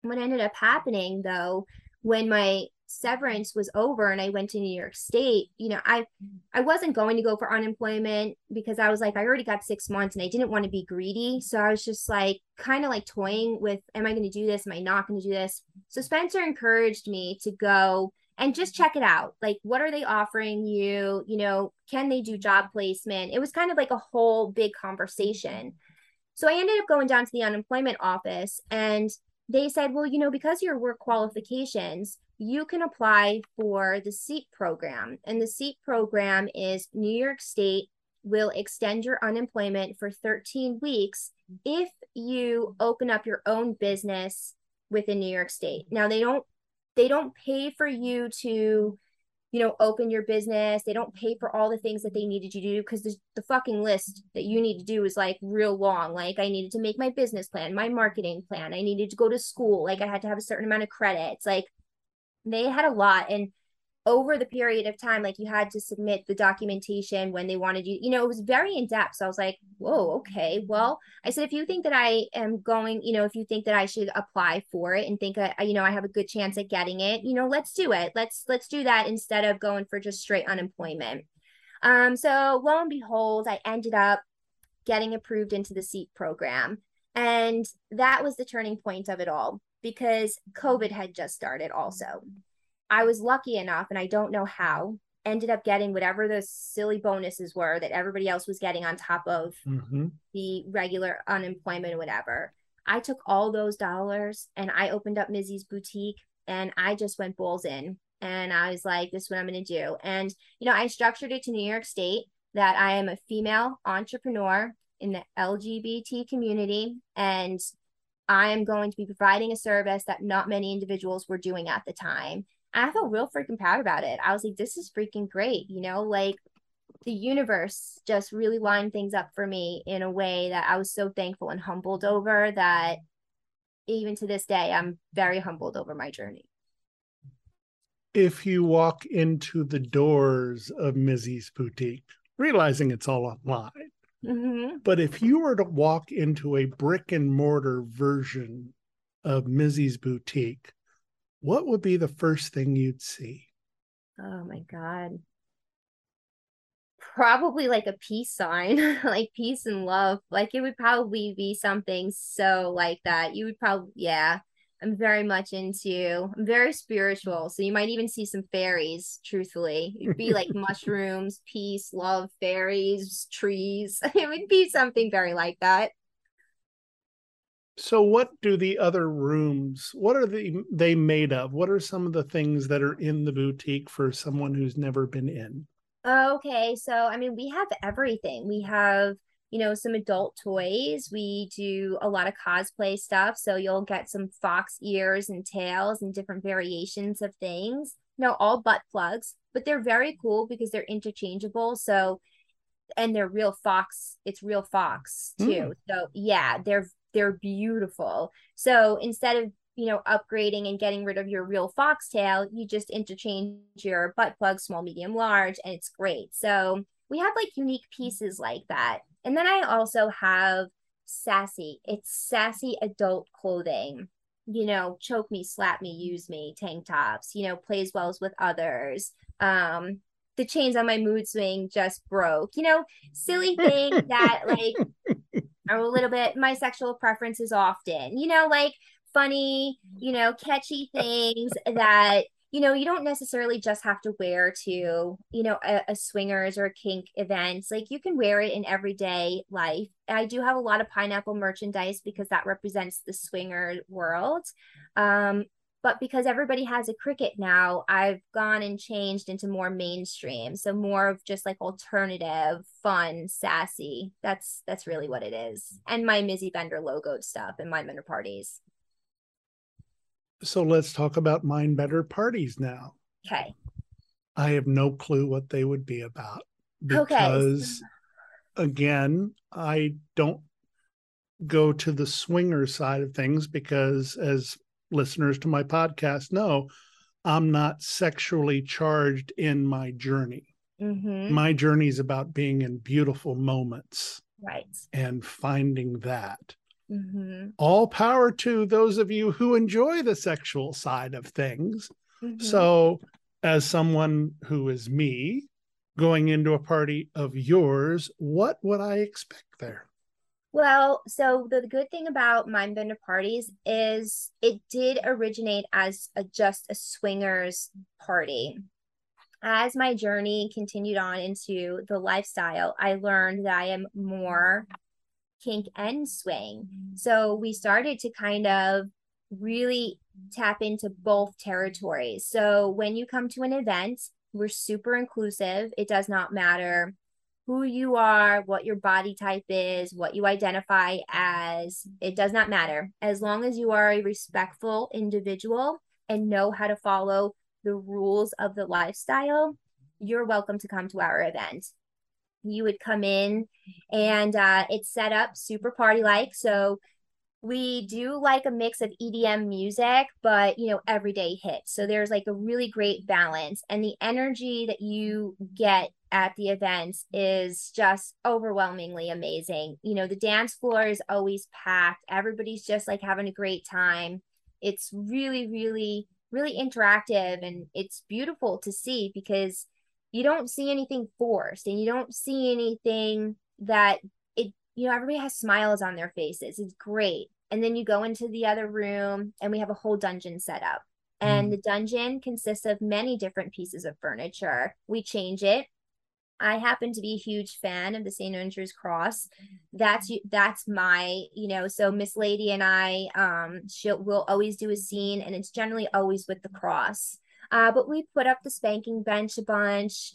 What ended up happening, though, when my severance was over and I went to New York State, you know, I wasn't going to go for unemployment because I was like, I already got 6 months and I didn't want to be greedy. So I was just like, kind of like toying with, am I going to do this? Am I not going to do this? So Spencer encouraged me to go and just check it out. Like, what are they offering you? You know, can they do job placement? It was kind of like a whole big conversation. So I ended up going down to the unemployment office, and they said, well, you know, because your work qualifications, you can apply for the SEAP program. And the SEAP program is New York State will extend your unemployment for 13 weeks if you open up your own business within New York State. Now, they don't pay for you to, you know, open your business. They don't pay for all the things that they needed you to do, because the fucking list that you need to do is like real long. Like I needed to make my business plan, my marketing plan. I needed to go to school. Like I had to have a certain amount of credits. Like they had a lot. And over the period of time, like you had to submit the documentation when they wanted you, you know, it was very in depth. So I was like, whoa, okay. Well, I said, if you think that I am going, you know, if you think that I should apply for it and think, you know, I have a good chance at getting it, you know, let's do it. Let's do that instead of going for just straight unemployment. So lo and behold, I ended up getting approved into the SEAP program. And that was the turning point of it all, because COVID had just started also. I was lucky enough, and I don't know how, ended up getting whatever those silly bonuses were that everybody else was getting on top of the regular unemployment or whatever. I took all those dollars and I opened up Mizzy's Boutique, and I just went balls in, and I was like, this is what I'm going to do. And, you know, I structured it to New York State that I am a female entrepreneur in the LGBT community, and I am going to be providing a service that not many individuals were doing at the time. I felt real freaking proud about it. I was like, this is freaking great. You know, like the universe just really lined things up for me in a way that I was so thankful and humbled over, that even to this day, I'm very humbled over my journey. If you walk into the doors of Mizzy's Boutique, realizing it's all online. Mm-hmm. But if you were to walk into a brick and mortar version of Mizzy's Boutique, what would be the first thing you'd see? Oh my God. Probably like a peace sign, like peace and love. Like it would probably be something so like that. You would probably, yeah. I'm very spiritual. So you might even see some fairies, truthfully. It'd be like mushrooms, peace, love, fairies, trees. It would be something very like that. So what do the other rooms, what are they made of? What are some of the things that are in the boutique for someone who's never been in? Okay. So, I mean, we have everything. We have, you know, some adult toys. We do a lot of cosplay stuff. So you'll get some fox ears and tails and different variations of things. No, all butt plugs, but they're very cool because they're interchangeable. So, and they're real fox. It's real fox too. So yeah, they're beautiful. So instead of, you know, upgrading and getting rid of your real foxtail, you just interchange your butt plug, small, medium, large, and it's great. So we have like unique pieces like that. And then I also have sassy. It's sassy adult clothing, you know, choke me, slap me, use me, tank tops, you know, plays wells with others. The chains on my mood swing just broke, you know, silly things that like are a little bit my sexual preferences often, you know, like funny, you know, catchy things that, you know, you don't necessarily just have to wear to, you know, a swingers or a kink events. Like you can wear it in everyday life. I do have a lot of pineapple merchandise because that represents the swinger world. But because everybody has a cricket now, I've gone and changed into more mainstream. So more of just like alternative, fun, sassy. That's really what it is. And my Mizzy Bender logoed stuff and Mindbender Parties. So let's talk about Mindbender Parties now. Okay. I have no clue what they would be about because, again, I don't go to the swinger side of things because, as listeners to my podcast know, I'm not sexually charged in my journey. Mm-hmm. My journey is about being in beautiful moments, right, and finding that. Mm-hmm. All power to those of you who enjoy the sexual side of things. Mm-hmm. So as someone who is me going into a party of yours, what would I expect there? Well, so the good thing about Mindbender Parties is it did originate as just a swingers party. As my journey continued on into the lifestyle, I learned that I am more kink and swing. So we started to kind of really tap into both territories. So when you come to an event, we're super inclusive. It does not matter who you are, what your body type is, what you identify as. It does not matter. As long as you are a respectful individual and know how to follow the rules of the lifestyle, you're welcome to come to our event. You would come in and it's set up super party-like. So we do like a mix of EDM music, but, you know, everyday hits. So there's like a really great balance. And the energy that you get at the events is just overwhelmingly amazing. You know, the dance floor is always packed. Everybody's just like having a great time. It's really, really, really interactive. And it's beautiful to see because you don't see anything forced and you don't see anything that it, you know, everybody has smiles on their faces. It's great. And then you go into the other room and we have a whole dungeon set up. And the dungeon consists of many different pieces of furniture. We change it. I happen to be a huge fan of the St. Andrew's Cross. That's my, you know, so Miss Lady and I, we'll always do a scene and it's generally always with the cross. But we put up the spanking bench a bunch,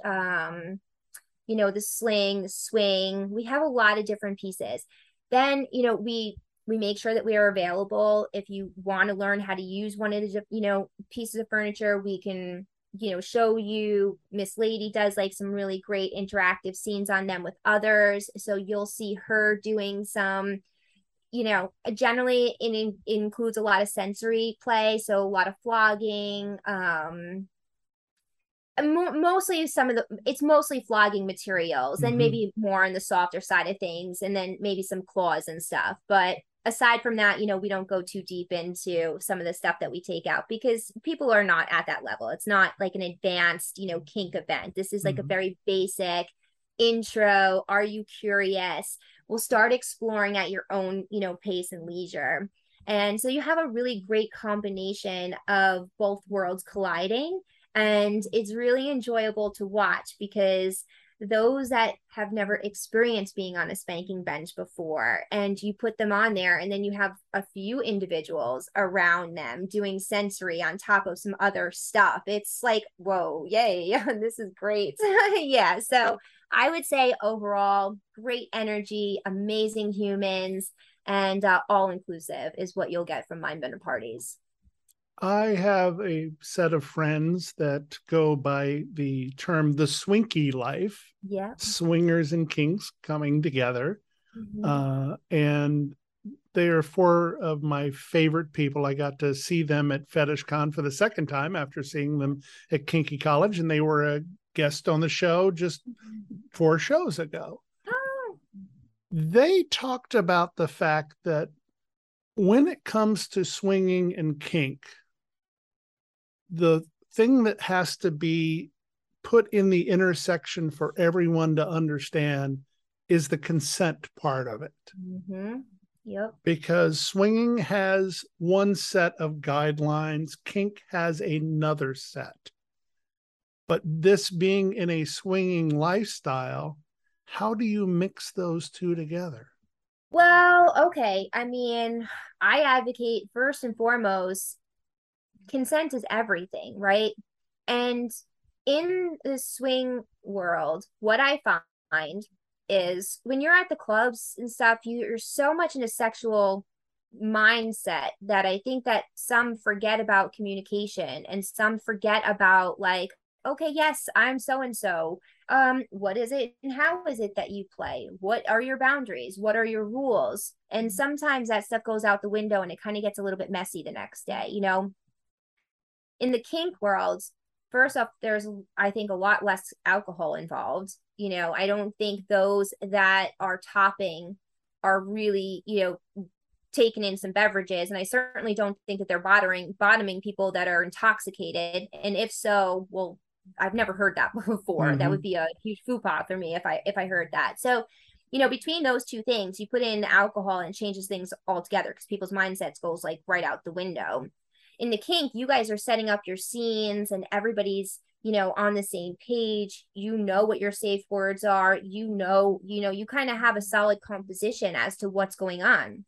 you know, the sling, the swing. We have a lot of different pieces. Then, you know, we make sure that we are available. If you want to learn how to use one of the, you know, pieces of furniture, we can, you know, show you. Miss Lady does like some really great interactive scenes on them with others. So you'll see her doing some, you know, generally it includes a lot of sensory play. So a lot of flogging, mostly some of the, it's mostly flogging materials, and maybe more on the softer side of things, and then maybe some claws and stuff. But aside from that, you know, we don't go too deep into some of the stuff that we take out, because people are not at that level. It's not like an advanced, you know, kink event. This is like a very basic intro. Are you curious? We'll start exploring at your own, you know, pace and leisure. And so you have a really great combination of both worlds colliding, and it's really enjoyable to watch, because those that have never experienced being on a spanking bench before, and you put them on there, and then you have a few individuals around them doing sensory on top of some other stuff. It's like, whoa, yay, this is great. Yeah. So I would say overall, great energy, amazing humans, and all inclusive is what you'll get from Mindbender Parties. I have a set of friends that go by the term the swinky life. Yeah. Swingers and kinks coming together. And they are four of my favorite people. I got to see them at FetishCon for the second time after seeing them at Kinky College, and they were a guest on the show just 4 shows ago. Oh. They talked about the fact that when it comes to swinging and kink, the thing that has to be put in the intersection for everyone to understand is the consent part of it. Yep. Because swinging has one set of guidelines, kink has another set. But this being in a swinging lifestyle, how do you mix those two together? Well, okay. I mean, I advocate first and foremost, consent is everything, right? And in the swing world, what I find is when you're at the clubs and stuff, you're so much in a sexual mindset that I think that some forget about communication, and some forget about like, okay, yes, I'm so-and-so. What is it and how is it that you play? What are your boundaries? What are your rules? And sometimes that stuff goes out the window, and it kind of gets a little bit messy the next day, you know? In the kink world, first off, there's, I think, a lot less alcohol involved. You know, I don't think those that are topping are really, you know, taken in some beverages, and I certainly don't think that they're bottoming people that are intoxicated. And if so, well, I've never heard that before. That would be a huge faux pas for me if I heard that. So, you know, between those two things, you put in alcohol and changes things altogether, because people's mindsets goes like right out the window. In the kink, you guys are setting up your scenes, and everybody's, you know, on the same page. You know what your safe words are. You know, you kind of have a solid composition as to what's going on.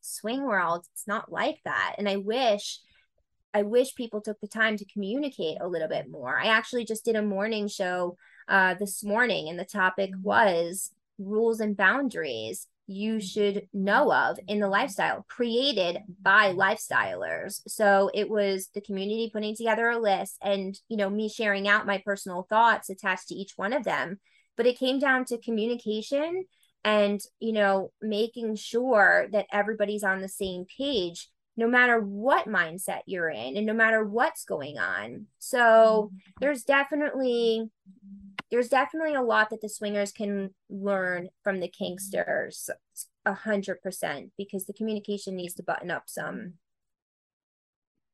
Swing world, it's not like that. And I wish people took the time to communicate a little bit more. I actually just did a morning show this morning, and the topic was rules and boundaries you should know of in the lifestyle, created by lifestylers. So it was the community putting together a list, and, you know, me sharing out my personal thoughts attached to each one of them. But it came down to communication and, you know, making sure that everybody's on the same page, no matter what mindset you're in and no matter what's going on. So there's definitely a lot that the swingers can learn from the kinksters, 100%, because the communication needs to button up some.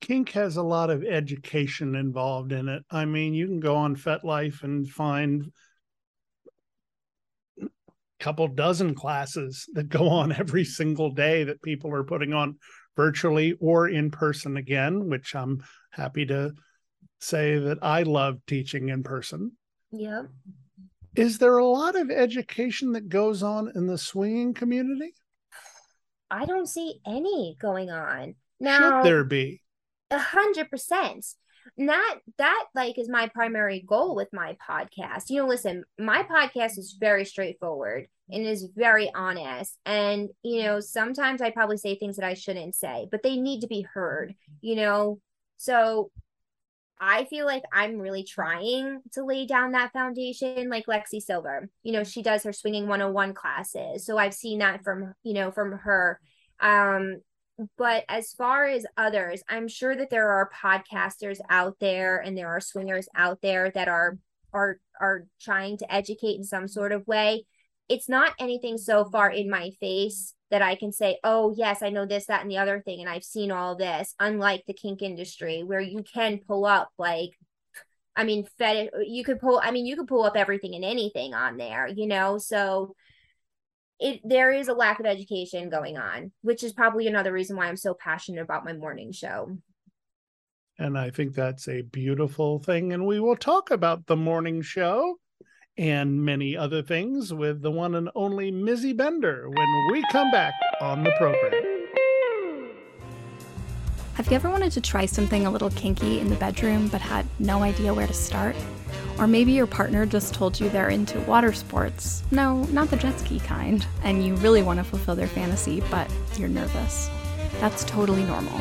Kink has a lot of education involved in it. I mean, you can go on FetLife and find couple dozen classes that go on every single day that people are putting on virtually or in person again, which I'm happy to say that I love teaching in person. Yeah. Is there a lot of education that goes on in the swinging community? I don't see any going on. Now, should there be? 100%. And that like is my primary goal with my podcast. You know, listen, my podcast is very straightforward and is very honest. And, you know, sometimes I probably say things that I shouldn't say, but they need to be heard, you know? So I feel like I'm really trying to lay down that foundation, like Lexi Silver, you know, she does her swinging 101 classes. So I've seen that from her, But as far as others, I'm sure that there are podcasters out there and there are swingers out there that are trying to educate in some sort of way. It's not anything so far in my face that I can say, oh, yes, I know this, that, and the other thing, and I've seen all this, unlike the kink industry where you can pull up, like, I mean, you could pull up everything and anything on there, you know, so there is a lack of education going on, which is probably another reason why I'm so passionate about my morning show. And I think that's a beautiful thing. And we will talk about the morning show and many other things with the one and only Mizzy Bender when we come back on the program. Have you ever wanted to try something a little kinky in the bedroom but had no idea where to start? Or maybe your partner just told you they're into water sports. No, not the jet ski kind. And you really want to fulfill their fantasy, but you're nervous. That's totally normal.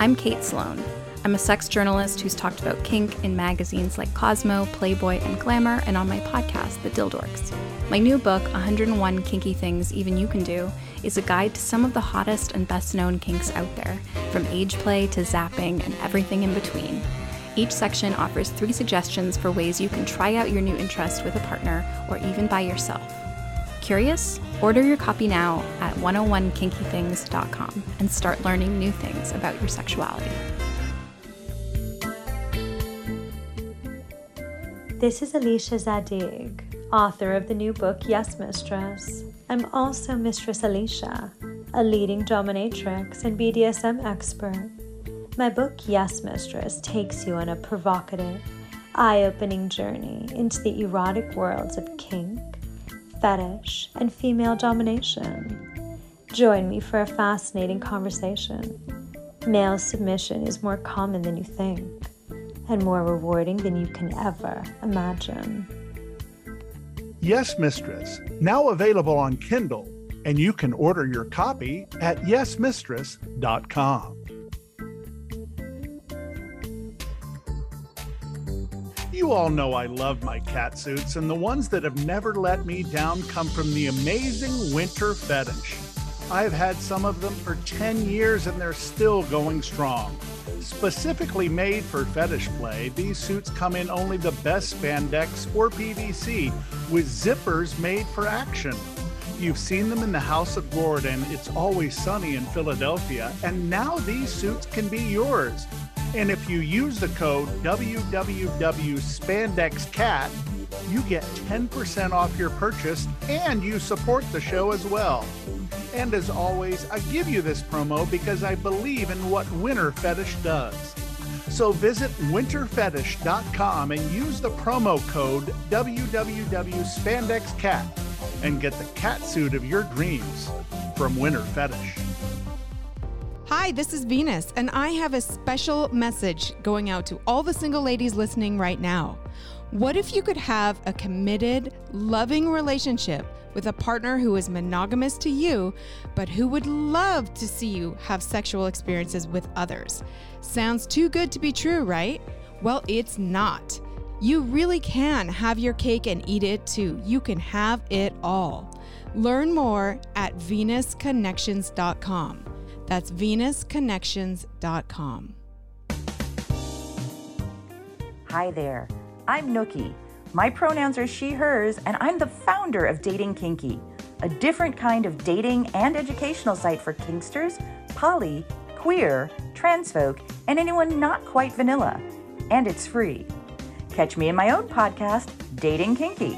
I'm Kate Sloan. I'm a sex journalist who's talked about kink in magazines like Cosmo, Playboy, and Glamour, and on my podcast, The Dildorks. My new book, 101 Kinky Things Even You Can Do, is a guide to some of the hottest and best-known kinks out there, from age play to zapping and everything in between. Each section offers 3 suggestions for ways you can try out your new interest with a partner or even by yourself. Curious? Order your copy now at 101kinkythings.com and start learning new things about your sexuality. This is Alicia Zadig, author of the new book, Yes Mistress. I'm also Mistress Alicia, a leading dominatrix and BDSM expert. My book, Yes Mistress, takes you on a provocative, eye-opening journey into the erotic worlds of kink, fetish, and female domination. Join me for a fascinating conversation. Male submission is more common than you think, and more rewarding than you can ever imagine. Yes Mistress, now available on Kindle, and you can order your copy at yesmistress.com. You all know I love my catsuits, and the ones that have never let me down come from the amazing Winter Fetish. I've had some of them for 10 years and they're still going strong. Specifically made for fetish play, these suits come in only the best spandex or PVC with zippers made for action. You've seen them in the House of Gordon, It's Always Sunny in Philadelphia, and now these suits can be yours. And if you use the code www.spandexcat, you get 10% off your purchase and you support the show as well. And as always, I give you this promo because I believe in what Winter Fetish does. So visit winterfetish.com and use the promo code www.spandexcat and get the catsuit of your dreams from Winter Fetish. Hi, this is Venus, and I have a special message going out to all the single ladies listening right now. What if you could have a committed, loving relationship with a partner who is monogamous to you, but who would love to see you have sexual experiences with others? Sounds too good to be true, right? Well, it's not. You really can have your cake and eat it too. You can have it all. Learn more at venusconnections.com. That's venusconnections.com. Hi there, I'm Nookie. My pronouns are she, hers, and I'm the founder of Dating Kinky, a different kind of dating and educational site for kinksters, poly, queer, trans folk, and anyone not quite vanilla. And it's free. Catch me in my own podcast, Dating Kinky.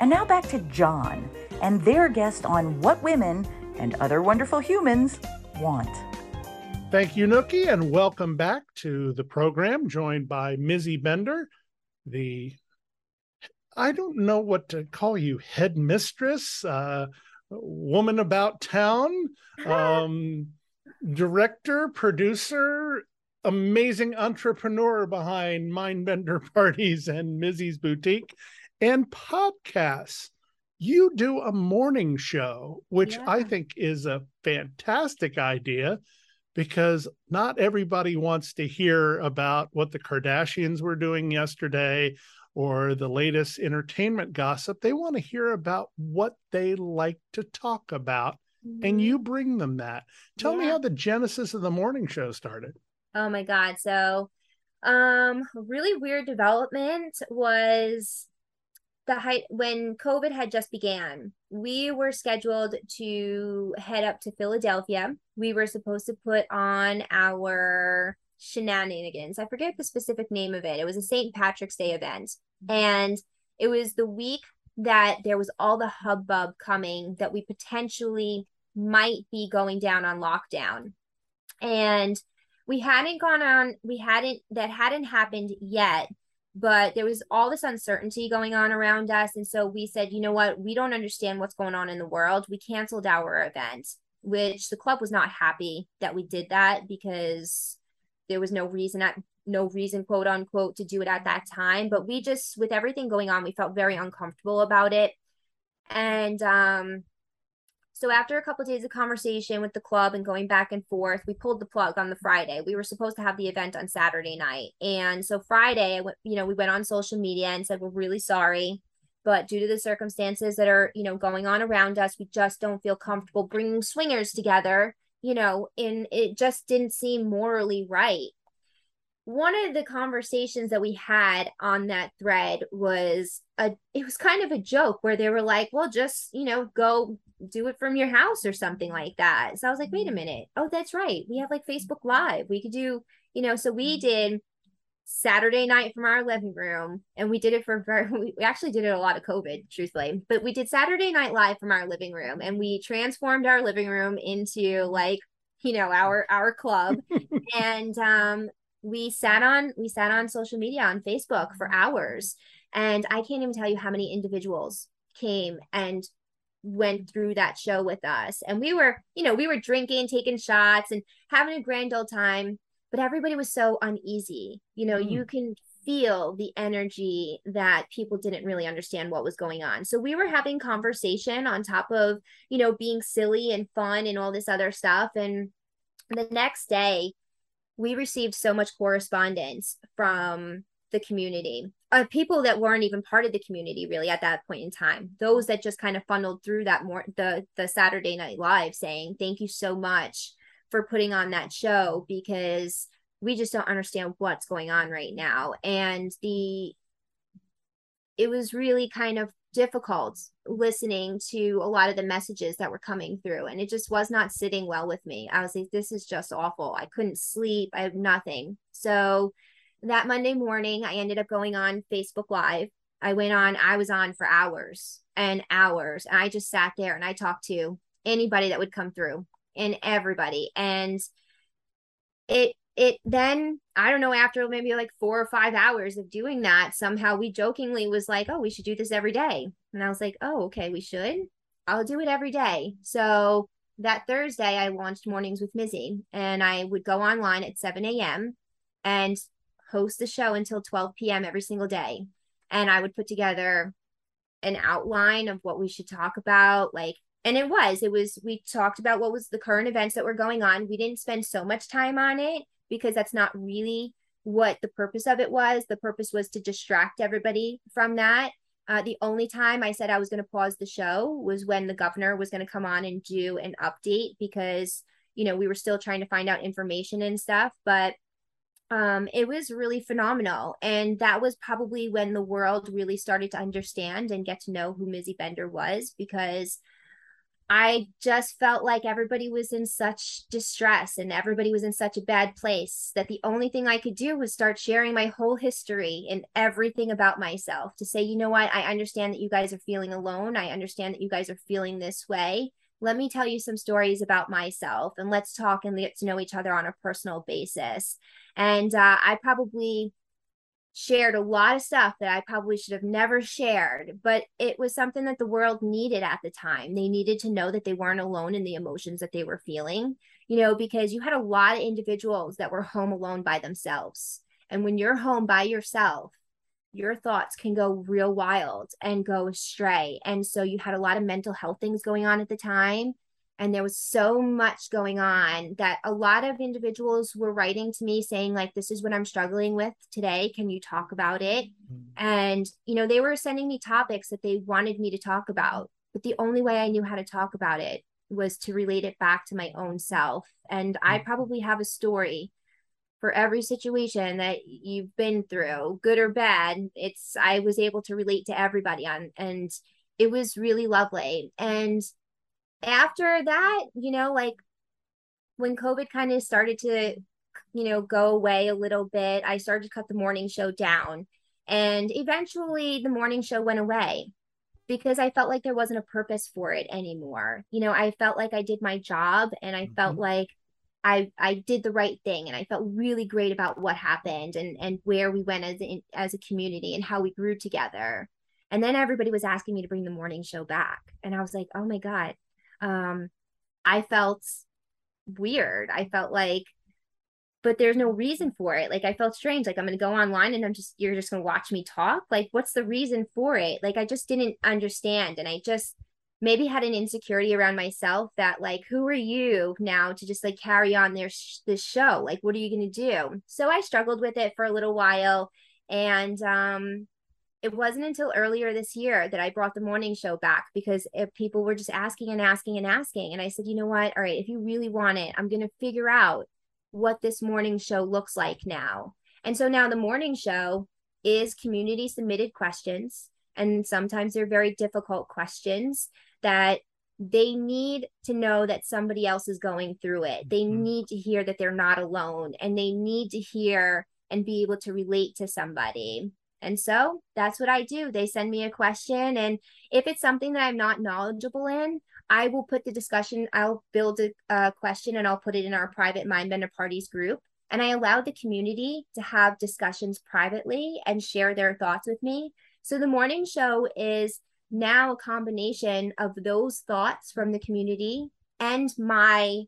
And now back to John and their guest on What Women and Other Wonderful Humans Want. Thank you, Nookie, and welcome back to the program, joined by Mizzy Bender, the... I don't know what to call you, headmistress, woman about town, director, producer, amazing entrepreneur behind Mindbender Parties and Mizzy's Boutique, and podcasts. You do a morning show, which I think is a fantastic idea, because not everybody wants to hear about what the Kardashians were doing yesterday or the latest entertainment gossip. They want to hear about what they like to talk about and you bring them that. Tell me how the genesis of the morning show started. Oh my God. So really weird development was the height when COVID had just began. We were scheduled to head up to Philadelphia. We were supposed to put on our shenanigans. I forget the specific name of it. It was a St. Patrick's Day event. And it was the week that there was all the hubbub coming that we potentially might be going down on lockdown. And that hadn't happened yet, but there was all this uncertainty going on around us. And so we said, you know what, we don't understand what's going on in the world. We canceled our event, which the club was not happy that we did that, because there was no reason, quote unquote, to do it at that time. But we just, with everything going on, we felt very uncomfortable about it. And so after a couple of days of conversation with the club and going back and forth, we pulled the plug on the Friday. We were supposed to have the event on Saturday night. And so Friday, we went on social media and said, we're really sorry, but due to the circumstances that are, going on around us, we just don't feel comfortable bringing swingers together, and it just didn't seem morally right. One of the conversations that we had on that thread was it was kind of a joke where they were like, well, just, go do it from your house or something like that. So I was like, wait a minute. Oh, that's right. We have like Facebook Live. We could do, so we did Saturday night from our living room, and we did it we actually did it a lot of COVID, truthfully, but we did Saturday night live from our living room, and we transformed our living room into like, our club. And, we sat on social media on Facebook for hours, and I can't even tell you how many individuals came and went through that show with us. And we were drinking, taking shots and having a grand old time, but everybody was so uneasy. You can feel the energy that people didn't really understand what was going on. So we were having conversation on top of, being silly and fun and all this other stuff. And the next day, we received so much correspondence from the community, people that weren't even part of the community really at that point in time. Those that just kind of funneled through that the Saturday Night Live, saying, thank you so much for putting on that show, because we just don't understand what's going on right now. And it was really kind of difficult listening to a lot of the messages that were coming through, and it just was not sitting well with me. I was like, this is just awful. I couldn't sleep. I have nothing. So that Monday morning, I ended up going on Facebook Live. I was on for hours and hours, and I just sat there and I talked to anybody that would come through and everybody. And it then, I don't know, after maybe like 4 or 5 hours of doing that, somehow we jokingly was like, oh, we should do this every day. And I was like, oh, okay, we should. I'll do it every day. So that Thursday, I launched Mornings with Mizzy, and I would go online at 7 a.m. and host the show until 12 p.m. every single day. And I would put together an outline of what we should talk about, and we talked about what was the current events that were going on. We didn't spend so much time on it, because that's not really what the purpose of it was. The purpose was to distract everybody from that. The only time I said I was going to pause the show was when the governor was going to come on and do an update, because, we were still trying to find out information and stuff. But it was really phenomenal. And that was probably when the world really started to understand and get to know who Mizzy Bender was, because I just felt like everybody was in such distress and everybody was in such a bad place that the only thing I could do was start sharing my whole history and everything about myself to say, you know what, I understand that you guys are feeling alone. I understand that you guys are feeling this way. Let me tell you some stories about myself, and let's talk and get to know each other on a personal basis. And I probably shared a lot of stuff that I probably should have never shared, but it was something that the world needed at the time. They needed to know that they weren't alone in the emotions that they were feeling, because you had a lot of individuals that were home alone by themselves. And when you're home by yourself, your thoughts can go real wild and go astray. And so you had a lot of mental health things going on at the time. And there was so much going on that a lot of individuals were writing to me saying, like, this is what I'm struggling with today. Can you talk about it? And, they were sending me topics that they wanted me to talk about. But the only way I knew how to talk about it was to relate it back to my own self. And I probably have a story for every situation that you've been through, good or bad. I was able to relate to everybody on, and it was really lovely. And after that, you know, like when COVID kind of started to, you know, go away a little bit, I started to cut the morning show down, and eventually the morning show went away because I felt like there wasn't a purpose for it anymore. You know, I felt like I did my job, and I felt like I did the right thing, and I felt really great about what happened and where we went as a community and how we grew together. And then everybody was asking me to bring the morning show back, and I was like, oh my God, I felt weird. I felt like, but there's no reason for it. Like, I felt strange. Like, I'm going to go online and you're just going to watch me talk. Like, what's the reason for it? Like, I just didn't understand. And I just maybe had an insecurity around myself that, like, who are you now to just like carry on this show? Like, what are you going to do? So I struggled with it for a little while. And, it wasn't until earlier this year that I brought the morning show back, because if people were just asking and asking and asking. And I said, you know what? All right, if you really want it, I'm going to figure out what this morning show looks like now. And so now the morning show is community submitted questions. And sometimes they're very difficult questions that they need to know that somebody else is going through it. They need to hear that they're not alone, and they need to hear and be able to relate to somebody. And so that's what I do. They send me a question, and if it's something that I'm not knowledgeable in, I will put the discussion, I'll build a question, and I'll put it in our private Mindbender Parties group. And I allow the community to have discussions privately and share their thoughts with me. So the morning show is now a combination of those thoughts from the community and my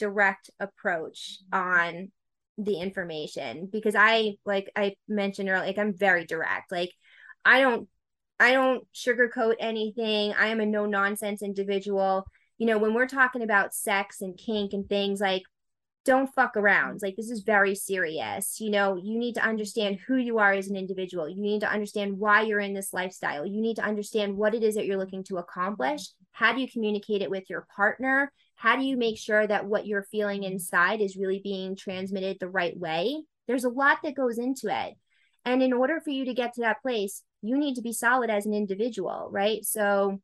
direct approach on the information, because I mentioned earlier, like, I'm very direct. Like, I don't sugarcoat anything. I am a no nonsense individual. You know, when we're talking about sex and kink and things, like, don't fuck around. Like, this is very serious. You know, you need to understand who you are as an individual. You need to understand why you're in this lifestyle. You need to understand what it is that you're looking to accomplish. How do you communicate it with your partner? How do you make sure that what you're feeling inside is really being transmitted the right way? There's a lot that goes into it. And in order for you to get to that place, you need to be solid as an individual, right? So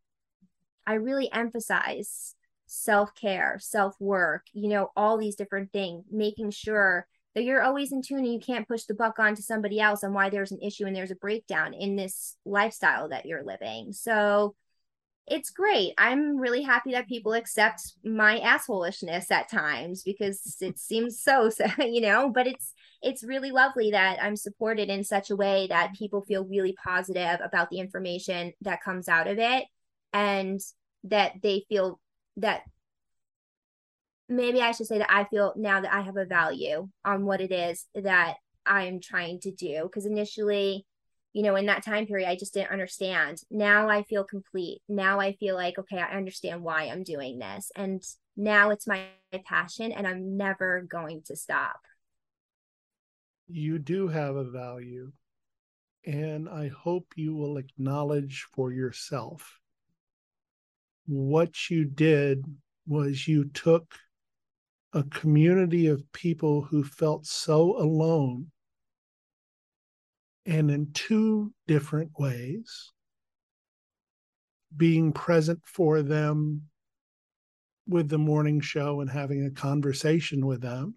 I really emphasize self-care, self-work, you know, all these different things, making sure that you're always in tune and you can't push the buck onto somebody else on why there's an issue and there's a breakdown in this lifestyle that you're living. So it's great. I'm really happy that people accept my assholishness at times, because it seems so, you know, but it's really lovely that I'm supported in such a way that people feel really positive about the information that comes out of it, and that they feel that maybe I should say that I feel now that I have a value on what it is that I'm trying to do. Because initially, you know, in that time period, I just didn't understand. Now I feel complete. Now I feel like, okay, I understand why I'm doing this. And now it's my passion, and I'm never going to stop. You do have a value, and I hope you will acknowledge for yourself what you did was you took a community of people who felt so alone, and in two different ways, being present for them with the morning show and having a conversation with them,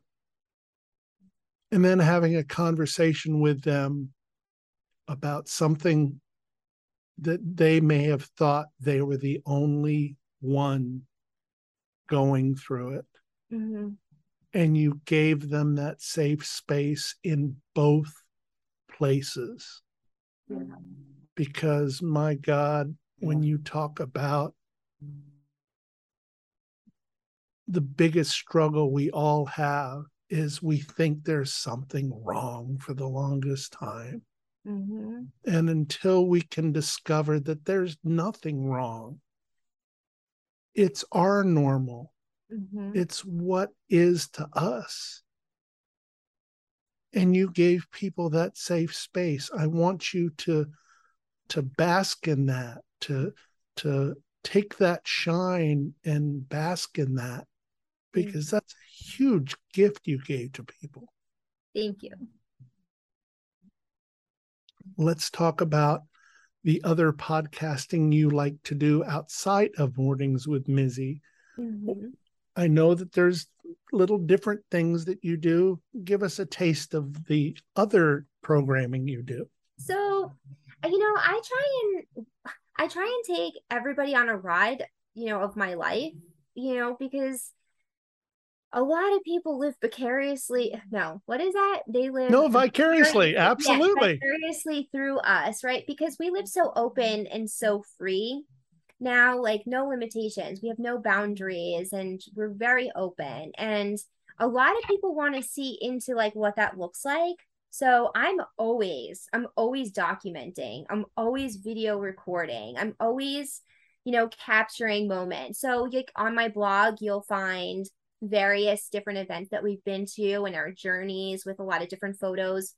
and then having a conversation with them about something that they may have thought they were the only one going through it. Mm-hmm. And you gave them that safe space in both places. Yeah. Because, my God, when you talk about the biggest struggle we all have is we think there's something wrong for the longest time. Mm-hmm. And until we can discover that there's nothing wrong, it's our normal. Mm-hmm. It's what is to us. And you gave people that safe space. I want you to bask in that, to take that shine and bask in that, because that's a huge gift you gave to people. Thank you. Let's talk about the other podcasting you like to do outside of Mornings with Mizzy. Mm-hmm. I know that there's little different things that you do. Give us a taste of the other programming you do. So, you know, I try and take everybody on a ride, you know, of my life, you know, because a lot of people live vicariously. No, what is that? They live. No, vicariously. Absolutely. Yeah, vicariously through us, right? Because we live so open and so free now, like no limitations. We have no boundaries and we're very open. And a lot of people want to see into like what that looks like. So I'm always documenting. I'm always video recording. I'm always, you know, capturing moments. So like on my blog, you'll find various different events that we've been to and our journeys with a lot of different photos.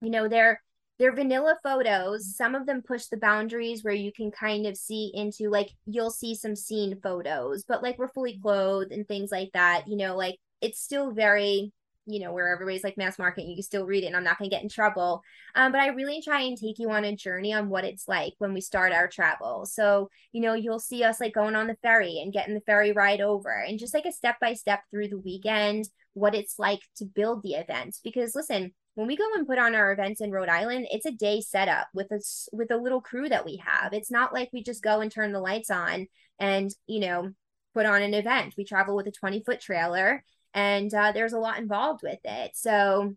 You know, they're vanilla photos. Some of them push the boundaries where you can kind of see into, like, you'll see some scene photos, but like we're fully clothed and things like that, you know, like it's still very, you know, where everybody's like mass market, you can still read it and I'm not going to get in trouble. But I really try and take you on a journey on what it's like when we start our travel. So, you know, you'll see us like going on the ferry and getting the ferry ride over and just like a step-by-step through the weekend, what it's like to build the events. Because listen, when we go and put on our events in Rhode Island, it's a day setup with a little crew that we have. It's not like we just go and turn the lights on and, you know, put on an event. We travel with a 20-foot trailer. And there's a lot involved with it. So,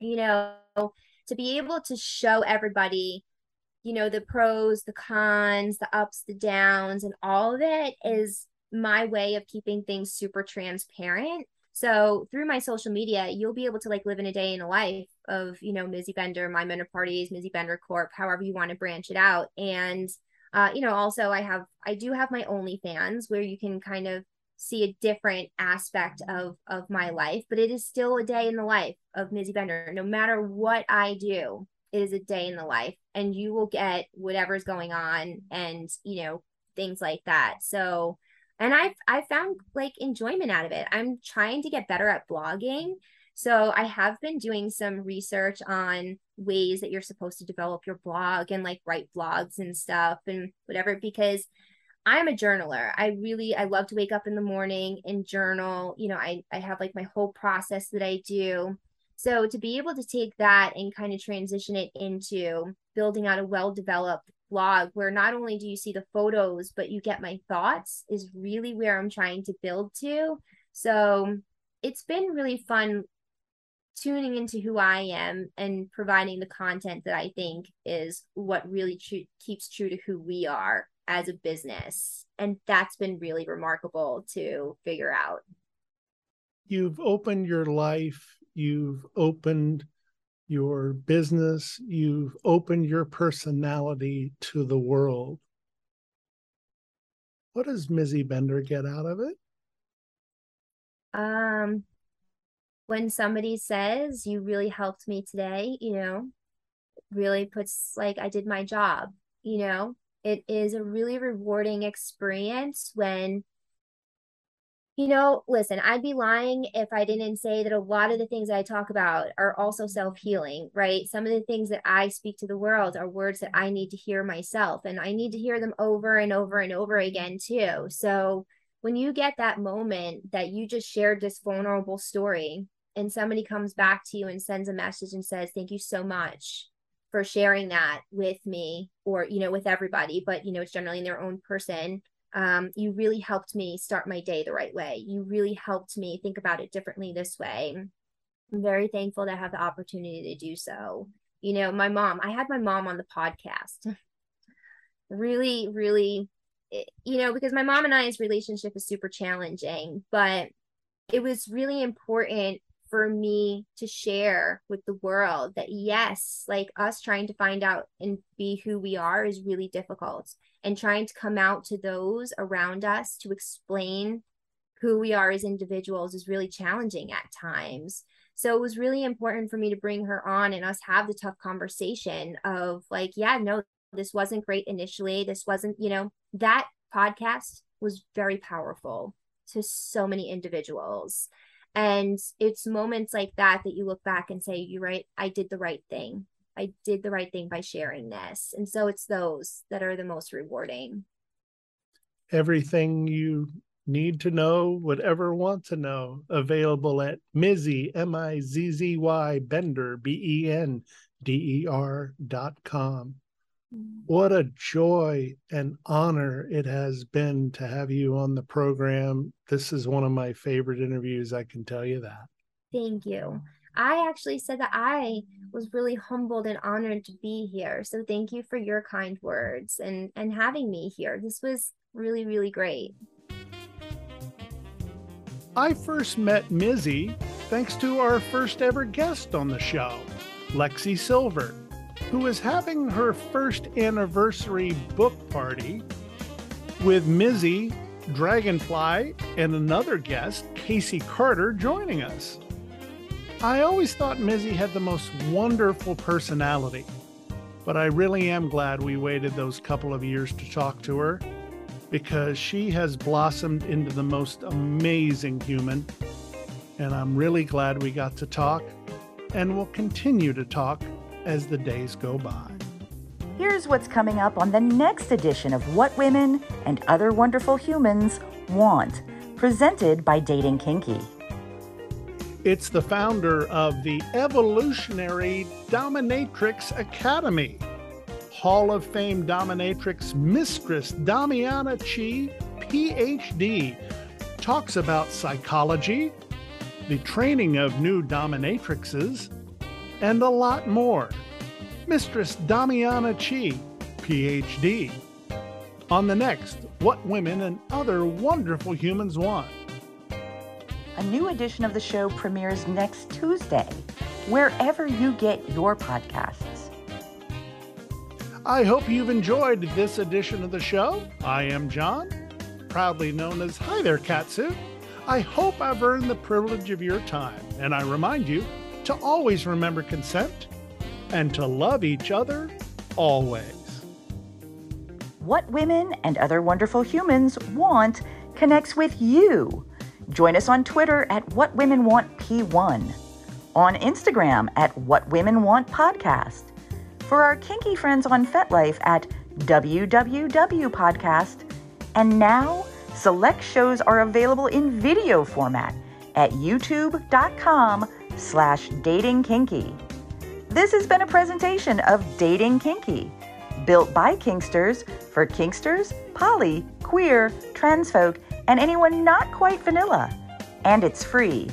you know, to be able to show everybody, you know, the pros, the cons, the ups, the downs, and all of it is my way of keeping things super transparent. So through my social media, you'll be able to like live in a day in a life of, you know, Mizzy Bender, Mindbender Parties, Mizzy Bender Corp, however you want to branch it out. And, you know, also I do have my OnlyFans where you can kind of see a different aspect of my life, but it is still a day in the life of Mizzy Bender. No matter what I do, it is a day in the life, and you will get whatever's going on and, you know, things like that. So, and I found like enjoyment out of it. I'm trying to get better at blogging. So I have been doing some research on ways that you're supposed to develop your blog and like write blogs and stuff and whatever, because I'm a journaler. I love to wake up in the morning and journal. You know, I have like my whole process that I do. So to be able to take that and kind of transition it into building out a well-developed blog where not only do you see the photos, but you get my thoughts is really where I'm trying to build to. So it's been really fun tuning into who I am and providing the content that I think is what really keeps true to who we are as a business. And that's been really remarkable to figure out. You've opened your life, you've opened your business, you've opened your personality to the world. What does Mizzy Bender get out of it? When somebody says, you really helped me today, you know, really puts like, I did my job, you know. It is a really rewarding experience when, you know, listen, I'd be lying if I didn't say that a lot of the things I talk about are also self-healing, right? Some of the things that I speak to the world are words that I need to hear myself, and I need to hear them over and over and over again too. So when you get that moment that you just shared this vulnerable story and somebody comes back to you and sends a message and says, thank you so much for sharing that with me, or, you know, with everybody, but, you know, it's generally in their own person. You really helped me start my day the right way. You really helped me think about it differently this way. I'm very thankful to have the opportunity to do so. You know, my mom, I had my mom on the podcast. Really, really, you know, because my mom and I's relationship is super challenging, but it was really important for me to share with the world that yes, like us trying to find out and be who we are is really difficult, and trying to come out to those around us to explain who we are as individuals is really challenging at times. So it was really important for me to bring her on and us have the tough conversation of like, yeah, no, this wasn't great initially. This wasn't, you know, that podcast was very powerful to so many individuals. And it's moments like that that you look back and say, you're right, I did the right thing. I did the right thing by sharing this. And so it's those that are the most rewarding. Everything you need to know, whatever want to know, available at Mizzy, M-I-Z-Z-Y, Bender, BenderDer.com. What a joy and honor it has been to have you on the program. This is one of my favorite interviews, I can tell you that. Thank you. I actually said that I was really humbled and honored to be here. So thank you for your kind words and having me here. This was really, really great. I first met Mizzy thanks to our first ever guest on the show, Lexi Silver, who is having her first anniversary book party with Mizzy, Dragonfly, and another guest, Casey Carter, joining us. I always thought Mizzy had the most wonderful personality, but I really am glad we waited those couple of years to talk to her, because she has blossomed into the most amazing human. And I'm really glad we got to talk, and we'll continue to talk as the days go by. Here's what's coming up on the next edition of What Women and Other Wonderful Humans Want, presented by Dating Kinky. It's the founder of the Evolutionary Dominatrix Academy, Hall of Fame dominatrix Mistress Damiana Chi, PhD, talks about psychology, the training of new dominatrixes, and a lot more. Mistress Damiana Chi, PhD, on the next What Women and Other Wonderful Humans Want. A new edition of the show premieres next Tuesday, wherever you get your podcasts. I hope you've enjoyed this edition of the show. I am John, proudly known as Hi There Katsu. I hope I've earned the privilege of your time, and I remind you to always remember consent and to love each other always. What Women and Other Wonderful Humans Want connects with you. Join us on Twitter at WhatWomenWantP1, on Instagram at WhatWomenWantPodcast. For our kinky friends on FetLife at www.podcast. And now, select shows are available in video format at youtube.com/datingkinky. This has been a presentation of Dating Kinky, built by kinksters for kinksters, poly, queer, trans folk, and anyone not quite vanilla. And it's free.